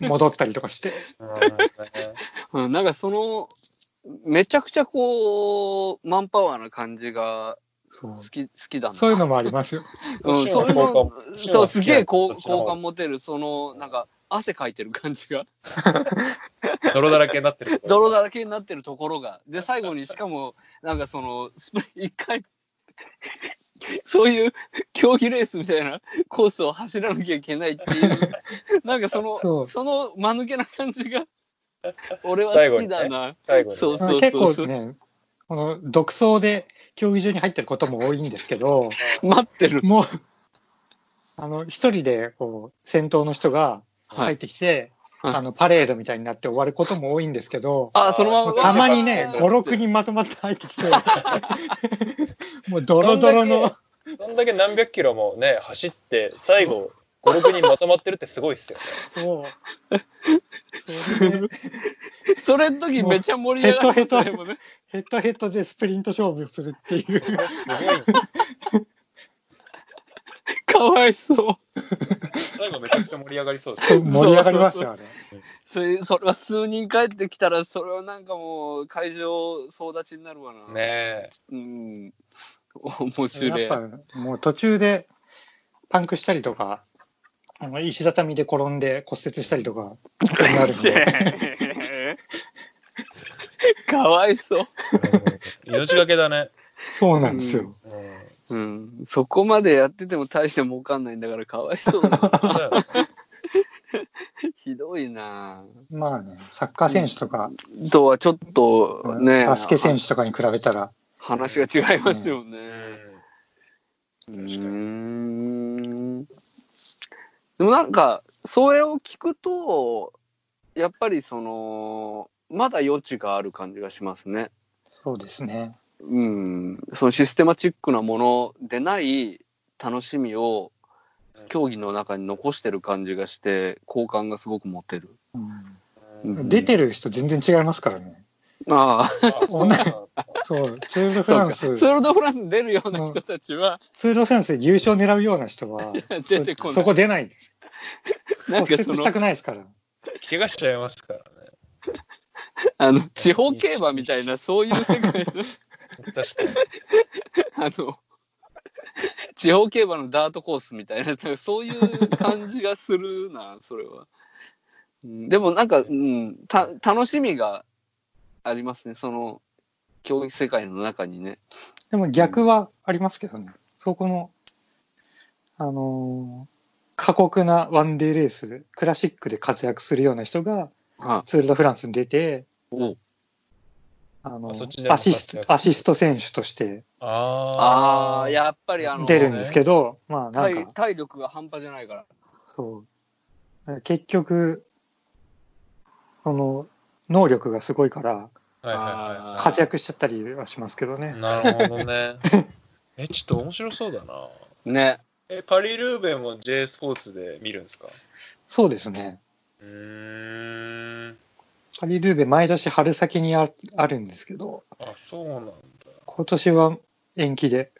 戻ったりとかしてなんかそのめちゃくちゃこうマンパワーな感じが好きだな。そういうのもありますよ、うん、そういうのそうすげえ好感持てる。そのなんか汗かいてる感じが泥だらけになってる泥だらけになってるところがで最後にしかもなんかその一回そういう競技レースみたいなコースを走らなきゃいけないっていうなんかその間抜けな感じが俺は好きだな。そう結構ねこの独走で競技場に入ってることも多いんですけど待ってるもう一人でこう先頭の人が入ってきて、はい、パレードみたいになって終わることも多いんですけどそのままたまにね 5,6 人まとまって入ってきてもうドロドロのそんだけ何百キロもね走って最後 5,6 人まとまってるってすごいっすよね。そうそれの時めちゃ盛り上がってヘッドヘッドでスプリント勝負するっていうすごいかわいそう最後めちゃくちゃ盛り上がりそうです盛り上がりますよね。それは数人帰ってきたらそれはなんかもう会場総立ちになるわな。ねえうん面白い。やっぱもう途中でパンクしたりとか石畳で転んで骨折したりとかなるのでかわいそう命がけだね。そうなんですよ、うん、そこまでやってても大して儲かんないんだからかわいそうだなひどいな。まあねサッカー選手とかとはちょっとねバスケ選手とかに比べたら話が違いますよね、でもなんかそれを聞くとやっぱりそのまだ余地がある感じがしますね。そうですねうん、そのシステマチックなものでない楽しみを競技の中に残してる感じがして好感がすごく持てる、出てる人全然違いますからね。そうツール・ド・フランス出るような人たちはツール・ド・フランスで優勝狙うような人は出てこない。 そこ出ないんですなんか骨折したくないですから怪我しちゃいますからね地方競馬みたいなそういう世界確かに地方競馬のダートコースみたいなそういう感じがするなそれは、でもなんか、楽しみがありますねその競技世界の中にね。でも逆はありますけどね、そこの過酷なワンデーレースクラシックで活躍するような人がツール・ド・フランスに出て、アシスト選手としてやっぱり出るんですけど、まあなんか体力が半端じゃないからそう結局その能力がすごいから活躍しちゃったりはしますけどね。なるほどねちょっと面白そうだなね。パリルーベンも J スポーツで見るんですか？そうですね。パリルーベ毎年春先にあるんですけど、そうなんだ。今年は延期で。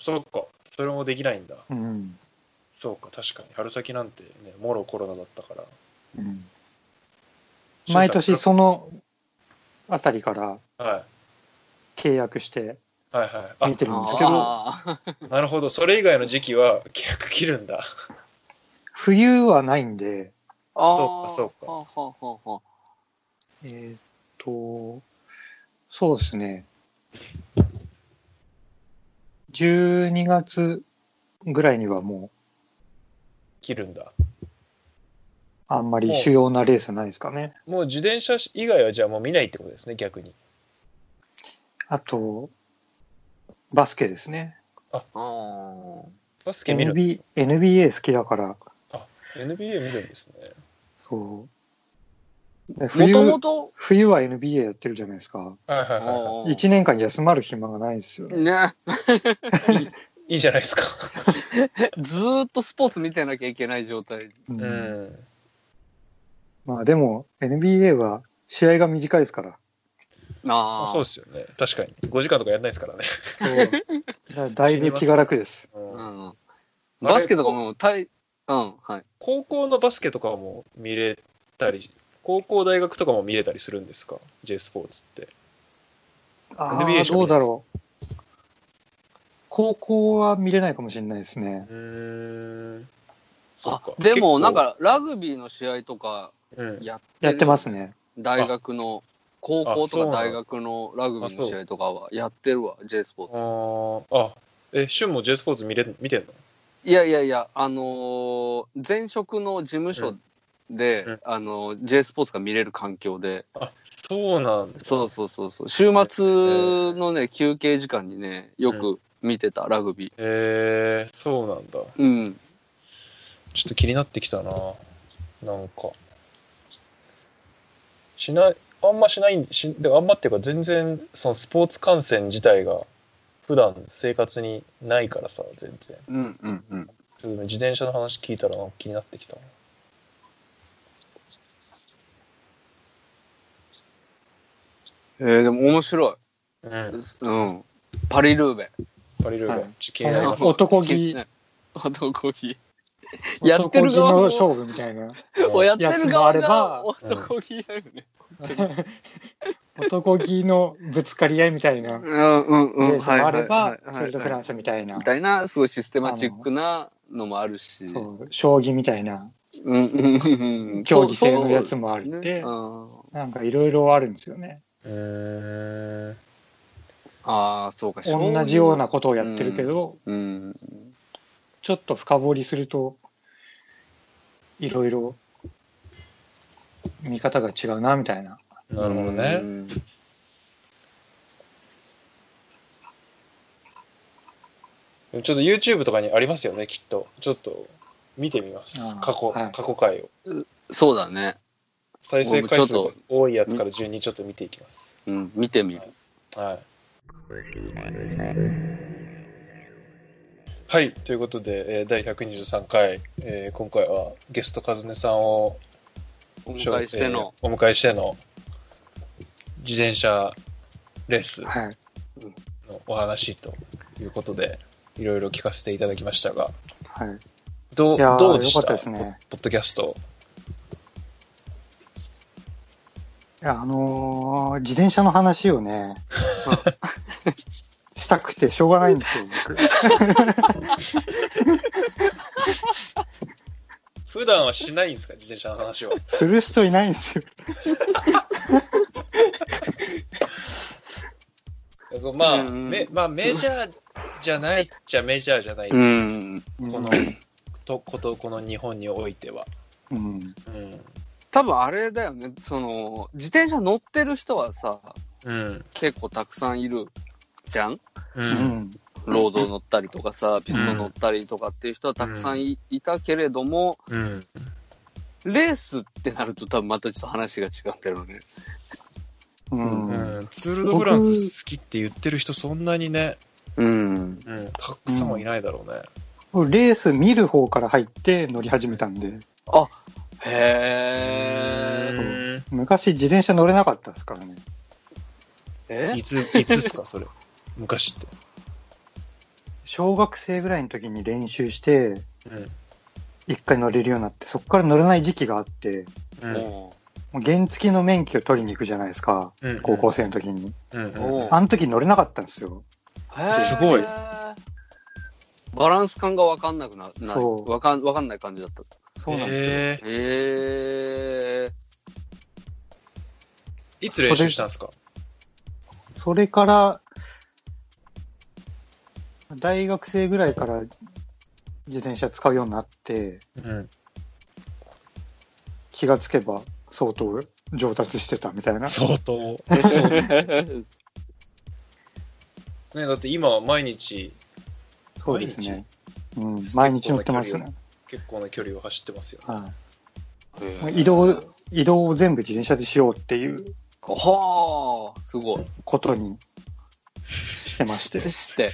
そっか、それもできないんだ。そうか、確かに春先なんてね、もろコロナだったから。毎年そのあたりから契約して見てるんですけど。なるほど、それ以外の時期は契約切るんだ。冬はないんで。そうか。そうですね。12月ぐらいにはもう切るんだ。あんまり主要なレースないですかね。もう自転車以外はじゃあもう見ないってことですね、逆に。あとバスケですね。バスケ見るんですか？ NBA 好きだから。NBA 見るんですね。そう。冬は NBA やってるじゃないですか。1年間休まる暇がないですよね。いいじゃないですか。ずっとスポーツ見てなきゃいけない状態。まあでも NBA は試合が短いですから。そうですよね。確かに5時間とかやんないですからね。だいぶ気が楽です。バスケとかもうんはい、高校のバスケとかも見れたり、高校大学とかも見れたりするんですか J スポーツって。ああどうだろう、高校は見れないかもしれないですね。あでもなんかラグビーの試合とかやってますね。大学の高校とか大学のラグビーの試合とかはやってるわ J スポーツ。あえシュンも J スポーツ見てんの？いやいやいや、前職の事務所で、うん、J スポーツが見れる環境で。あ、そうなんだ。そうそうそうそう。週末のね、休憩時間にね、よく見てた、うん、ラグビー。そうなんだ。うん。ちょっと気になってきたな。なんかしない、あんましないし、であんまっていうか全然そのスポーツ観戦自体が。普段生活にないからさ、全然。うんうんうん。ちょっと自転車の話聞いたらなんか気になってきた。でも面白い。うん。うん。パリルーベ。パリルーベ。はい、気になります。男気。男気。やってる側の勝負みたいな。やってる側が男気だよね。男気のぶつかり合いみたいなレースもあれば、それとフランスみたいな。みたいな、すごいシステマチックなのもあるし。そう将棋みたいな、競技性のやつもあるって、なんかいろいろあるんですよね。ああ、そうか。同じようなことをやってるけど、ちょっと深掘りすると、いろいろ見方が違うな、みたいな。なるほどね。ちょっと YouTube とかにありますよね、きっと。ちょっと見てみます。過去回を。そうだね。再生回数多いやつから順にちょっと見ていきます。うん、見てみる。はい、ということで、第123回、今回はゲストカズネさんをお迎えしての自転車レースのお話ということで、はい、いろいろ聞かせていただきましたが、はい、どうでした？よかったですね、ポッドキャスト。いや、自転車の話をねしたくてしょうがないんですよ、僕。普段はしないんですか、自転車の話は。する人いないんですよ。まあまあ、メジャーじゃないっちゃメジャーじゃないですけど、この日本においては。多分あれだよね、その自転車乗ってる人はさ、結構たくさんいるじゃん。ロード乗ったりとかさ、ピストン乗ったりとかっていう人はたくさんいたけれども、レースってなると多分またちょっと話が違ってるのね。ツール・ド・フランス好きって言ってる人そんなにね、たくさんはいないだろうね。レース見る方から入って乗り始めたんで。あ、へえ。昔自転車乗れなかったですからね。いつですかそれ？昔って。小学生ぐらいの時に練習して、一回乗れるようになって、そこから乗れない時期があって。原付の免許取りに行くじゃないですか、高校生の時に。あの時乗れなかったんですよ。すごい。バランス感が分かんなくなる。分かんない感じだった。そうなんですよ。いつ練習したんですか？それから、大学生ぐらいから自転車使うようになって、気がつけば、相当上達してたみたいな。相当。ね、だって今は毎日。そうですね。毎日乗ってますね。結構な距離を走ってますよね。移動を全部自転車でしようっていう。はあ、すごい。ことにしてまして。して。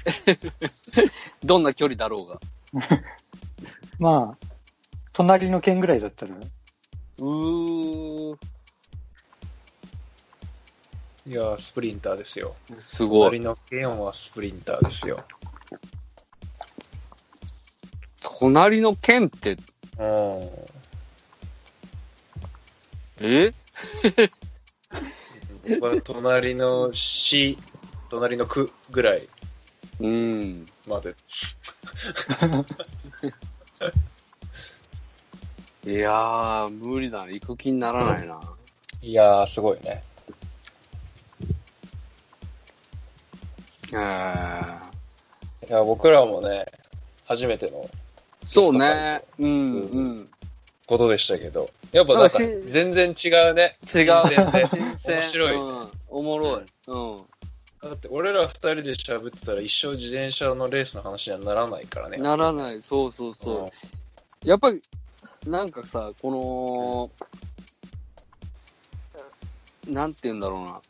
どんな距離だろうが。まあ、隣の県ぐらいだったら。いや、スプリンターですよ。すごい。隣の県はスプリンターですよ。隣の県って僕は隣の市、隣の区ぐらいまでです。いやー、無理だね。行く気にならないな。いやー、すごいね。いや、僕らもね、初めてのそうね、うんうん、ことでしたけど、やっぱなんか全然違うね。違う。面白い、ね、うん。おもろい。うん。だって俺ら二人で喋ってたら一生自転車のレースの話にはならないからね。ならない。そうそうそう。うん、やっぱりなんかさ、この、なんて言うんだろうな。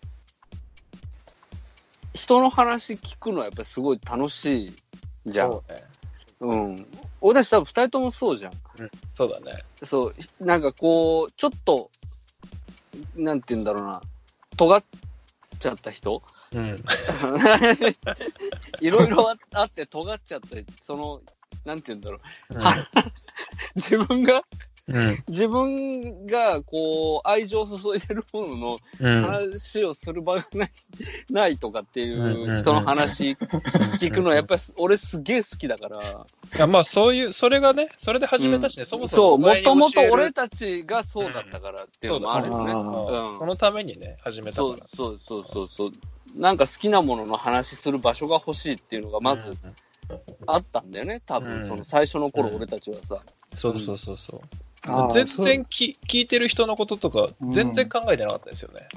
人の話聞くのはやっぱりすごい楽しいじゃん。そうね。うん。俺たち多分二人ともそうじゃん。うん。そうだね。そう。なんかこう、ちょっと、なんて言うんだろうな。尖っちゃった人うん。いろいろあって尖っちゃった、その、なんて言うんだろう。うん自分がこう愛情を注いでるものの話をする場がないとかっていう人の話聞くのはやっぱり俺すげえ好きだから。いやまあそういう、それがね、それで始めたしね、そもそも。そう、もともと俺たちがそうだったからっていうのもあるよね。そのためにね、始めたから。そうそうそうそう。なんか好きなものの話する場所が欲しいっていうのがまずあったんだよね、多分その最初の頃俺たちはさ。そうそうそうそう。全然聞いてる人のこととか全然考えてなかったですよね。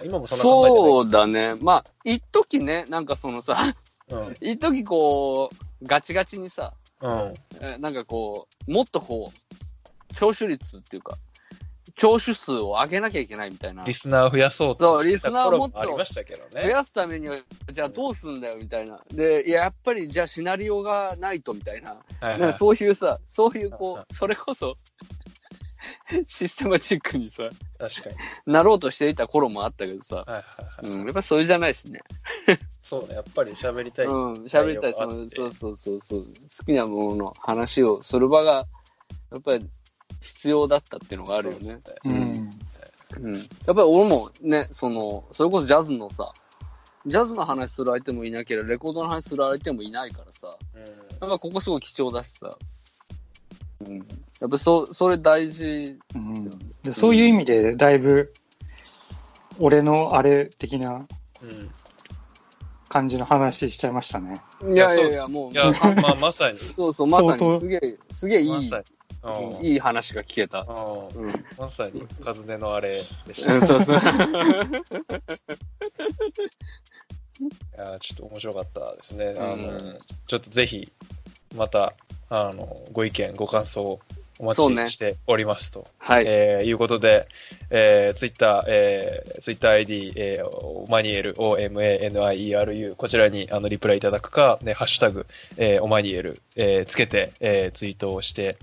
うん、今もそんな考えてない。そうだね。まあ一時ね、なんかそのさ、一時こうガチガチにさ、なんかこうもっとこう聴取率っていうか聴取数を上げなきゃいけないみたいな。リスナーを増やそうとした頃もありましたけどね。増やすためにはじゃあどうすんだよみたいな。でやっぱりじゃあシナリオがないとみたいな。はいはい、そういうさ、そういうこうそれこそ。システマチックにさ、確かになろうとしていた頃もあったけどさ、やっぱそれじゃないしね。そうね、やっぱり喋りたい。喋りたい。そうそうそう。好きなものの話をする場がやっぱり必要だったっていうのがあるよね。やっぱり俺もね、そのそれこそジャズのさ、ジャズの話する相手もいなければレコードの話する相手もいないからさ、なんかここすごい貴重だしさ。やっぱそれ大事、でそういう意味でだいぶ俺のあれ的な感じの話しちゃいましたね。いやもういやまあまさにそうまさにすげえいい話が聞けた。まさにカズネのあれでした。そう。いやちょっと面白かったですね。ちょっとぜひまた。ご意見、ご感想をお待ちしておりますと、いうことで、Twitter ID、マニエル OMANIERU こちらにリプライいただくか、ね、ハッシュタグ、おマニエル、つけて、ツイートをして、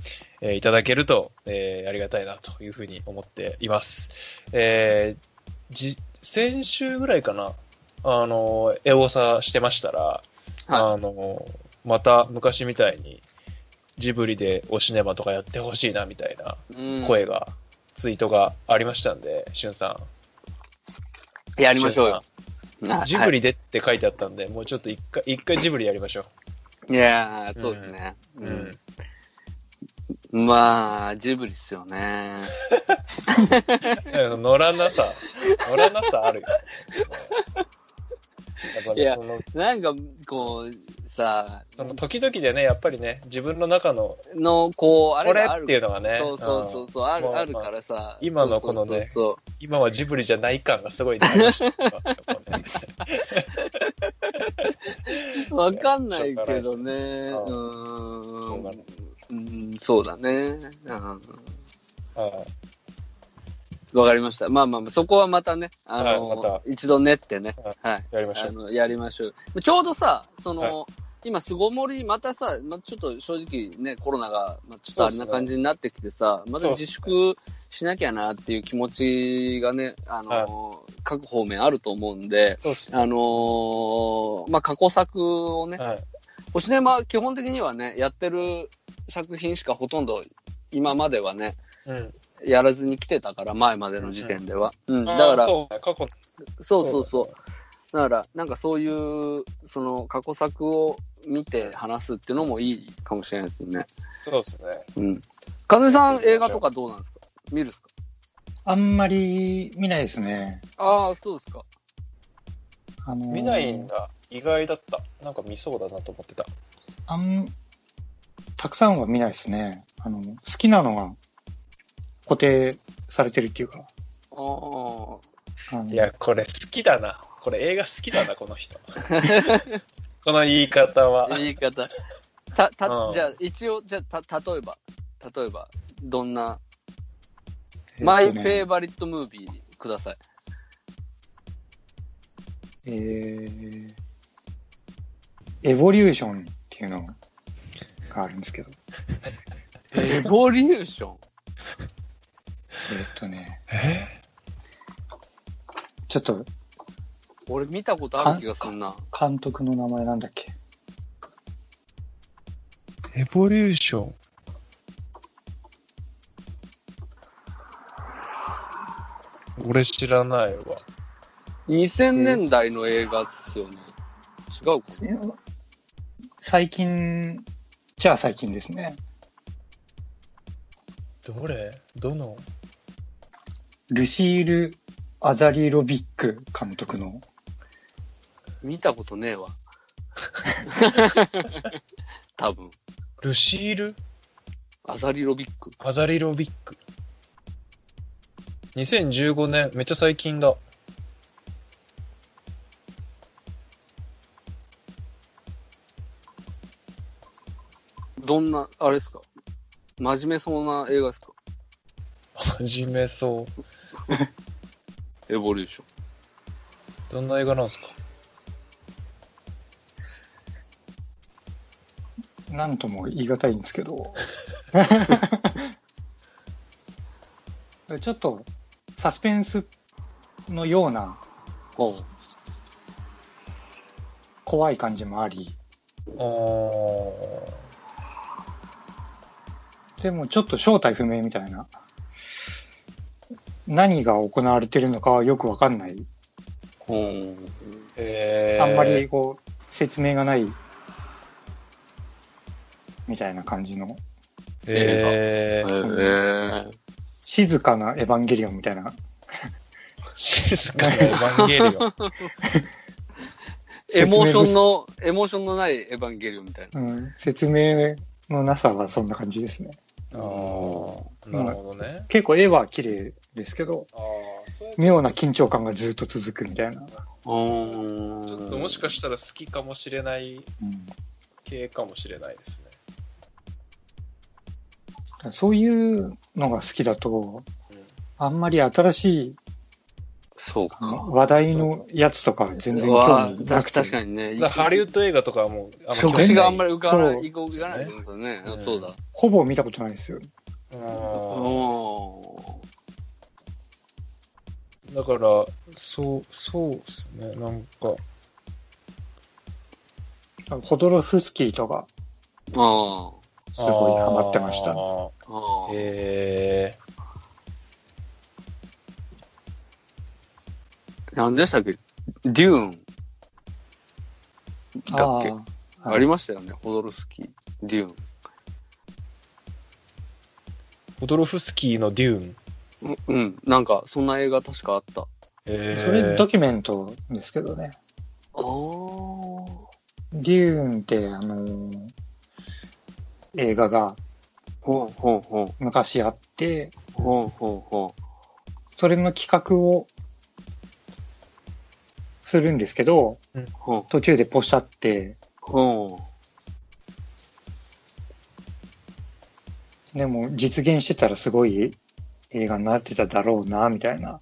いただけると、ありがたいなというふうに思っています。先週ぐらいかな、エゴサしてましたら、また昔みたいにジブリでおシネマとかやってほしいなみたいな声が、ツイートがありましたんで、しゅんさん。やりましょうよ。ジブリでって書いてあったんで、もうちょっと一回ジブリやりましょう。いやー、そうですね。まあ、ジブリっすよね。乗らなさあるよ。いや、なんかこうさ、時々でね、やっぱりね、自分の中のこうあれがあるっていうのがね、そうあるからさ、今のこのね、今はジブリじゃない感がすごい出ました。わかんないけどね、そうだね、わかりました。まあ、そこはまたね、一度練ってね、やりましょう。やりましょう。ちょうどさ、その、今、巣ごもり、またさ、ちょっと正直ね、コロナが、ちょっとあんな感じになってきてさ、また自粛しなきゃなっていう気持ちがね、各方面あると思うんで、まあ、過去作をね、おシネマ基本的にはね、やってる作品しかほとんど今まではね、うん、やらずに来てたから、前までの時点では。うんうん、だから、そう過去そうそうそう。だから、なんかそういう、その過去作を見て話すっていうのもいいかもしれないですね。そうですね。うん。風さん、映画とかどうなんですか？見るっすか？あんまり見ないですね。ああ、そうですか。見ないんだ。意外だった。なんか見そうだなと思ってた。たくさんは見ないですね。好きなのが固定されてるっていうか。いや、これ好きだな。これ映画好きだな、この人。この言い方は。言い方。じゃあ、一応、じゃあ、例えば、どんな、マイフェイバリットムービーください。エボリューションっていうのがあるんですけど。エボリューションちょっと。俺見たことある気がするな。監督の名前なんだっけ？エボリューション。俺知らないわ。2000年代の映画っすよね。違うかな。最近ですね。どのルシール・アザリロビック監督の。見たことねえわ。多分。ルシール・アザリロビック。2015年、めっちゃ最近だ。どんな、あれですか？真面目そうな映画ですか？真面目そう。エボリューション。どんな映画なんですか？なんとも言い難いんですけど。ちょっとサスペンスのような怖い感じもあり、でもちょっと正体不明みたいな、何が行われてるのかはよくわかんない、あんまりこう説明がないみたいな感じの映画。静かなエヴァンゲリオンみたいな。静かなエヴァンゲリオン。エモーションのないエヴァンゲリオンみたいな。うん、説明のなさはそんな感じですね。ああ、なるほどね。結構絵は綺麗ですけど、妙な緊張感がずっと続くみたいな。ちょっともしかしたら好きかもしれない系かもしれないですね。そういうのが好きだと、あんまり新しい話題のやつとか全然興味なくて。確かにね。ハリウッド映画とかはもう、触手があんまり浮かない、行かないってことね。そうだ。ほぼ見たことないですよ。だから、そうですね、なんか。ホドロフスキーとか。すごいハマってました。何でしたっけ？デューンだっけ？ ありましたよね、ホドロフスキー、デューン。ホドロフスキーのデューン。うん、なんかそんな映画確かあった。それドキュメントですけどね。デューンって映画が昔あって、それの企画をするんですけど、途中でポシャって、でも実現してたらすごい映画になってただろうな、みたいな。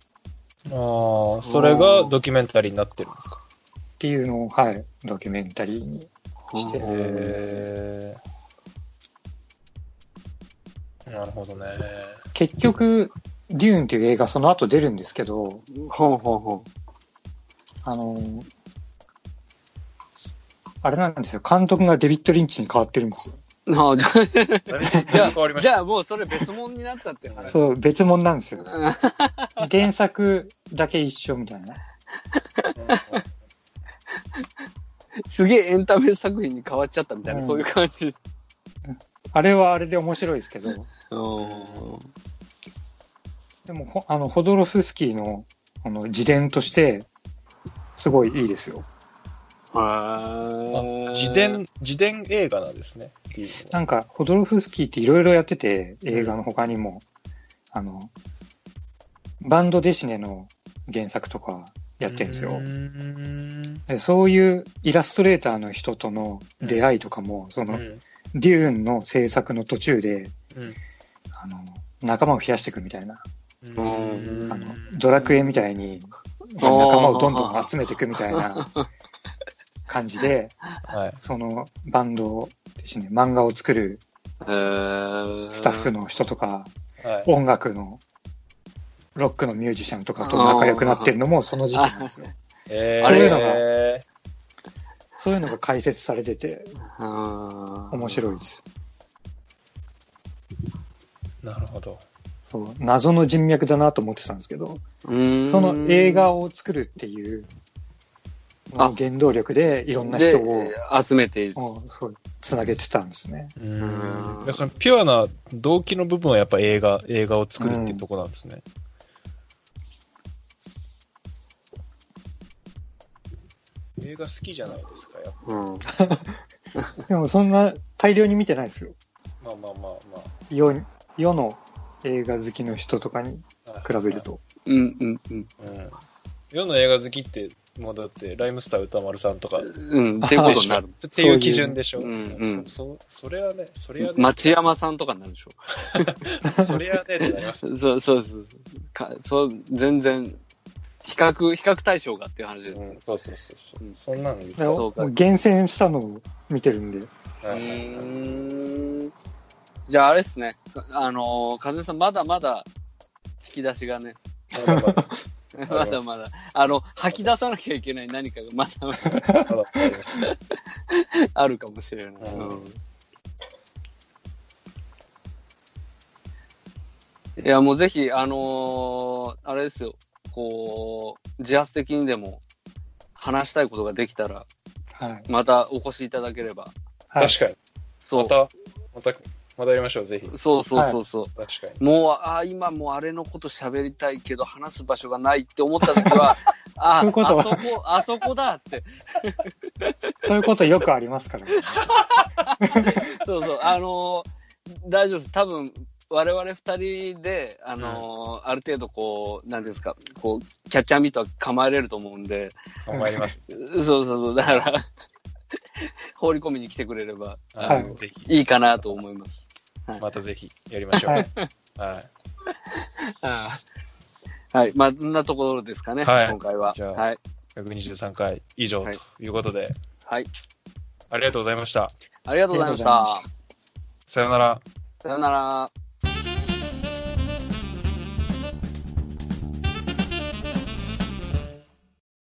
それがドキュメンタリーになってるんですか？っていうのを、はい、ドキュメンタリーにしてる。なるほどね。結局、デューンっていう映画その後出るんですけど、あれなんですよ、監督がデビッド・リンチに変わってるんですよ。あじゃあもうそれ別物になったって話。そう、別物なんですよ。原作だけ一緒みたいな。すげえエンタメ作品に変わっちゃったみたいな、うん、そういう感じ。あれはあれで面白いですけど。でもホドロフスキーの自伝としてすごいいいですよ。自伝映画なんですね。なんかホドロフスキーっていろいろやってて、映画の他にも、バンドデシネの原作とかやってるんですよ。でそういうイラストレーターの人との出会いとかも、その、デューンの制作の途中で、仲間を増やしていくみたいな、ドラクエみたいに仲間をどんどん集めていくみたいな感じで、そのバンドですね、漫画を作るスタッフの人とか、音楽のロックのミュージシャンとかと仲良くなってるのもその時期なんですよ。そういうのが解説されてて、面白いです。なるほど。そう、謎の人脈だなと思ってたんですけど、その映画を作るっていう原動力でいろんな人を集めて、つなげてたんですね。だからピュアな動機の部分はやっぱ映画を作るっていうところなんですね。映画好きじゃないですか、やっぱ。でもそんな大量に見てないですよ。まあまあまあまあ。世の映画好きの人とかに比べると。うんうんうん。世の映画好きって、もうだって、ライムスター歌丸さんとか。うん、っていうことになる。っていう基準でしょ。それはね。町山さんとかになるでしょ。それはね、ってなります。そう。全然。比較対象がっていう話ですね。そう。そんなの言うと。厳選したのを見てるんで。じゃああれっすね。風さんまだまだ引き出しがね。まだまだ。吐き出さなきゃいけない何かがまだまだあるかもしれない。いや、もうぜひ、あれですよ。こう自発的にでも話したいことができたら、またお越しいただければ、確かに、そうまたやりましょう、ぜひ。そう、確かに。もう今もうあれのこと喋りたいけど話す場所がないって思った時はあそこだってそういうことよくありますからねそう大丈夫です、多分我々二人で、ある程度こう、何ですか、こう、キャッチャーミートは構えれると思うんで。構えれます。そう、だから、放り込みに来てくれれば、ぜひいいかなと思います。またぜひやりましょう。はい。まあ、そんなところですかね、今回は。じゃあ、123回以上ということで。はい。ありがとうございました。さよなら。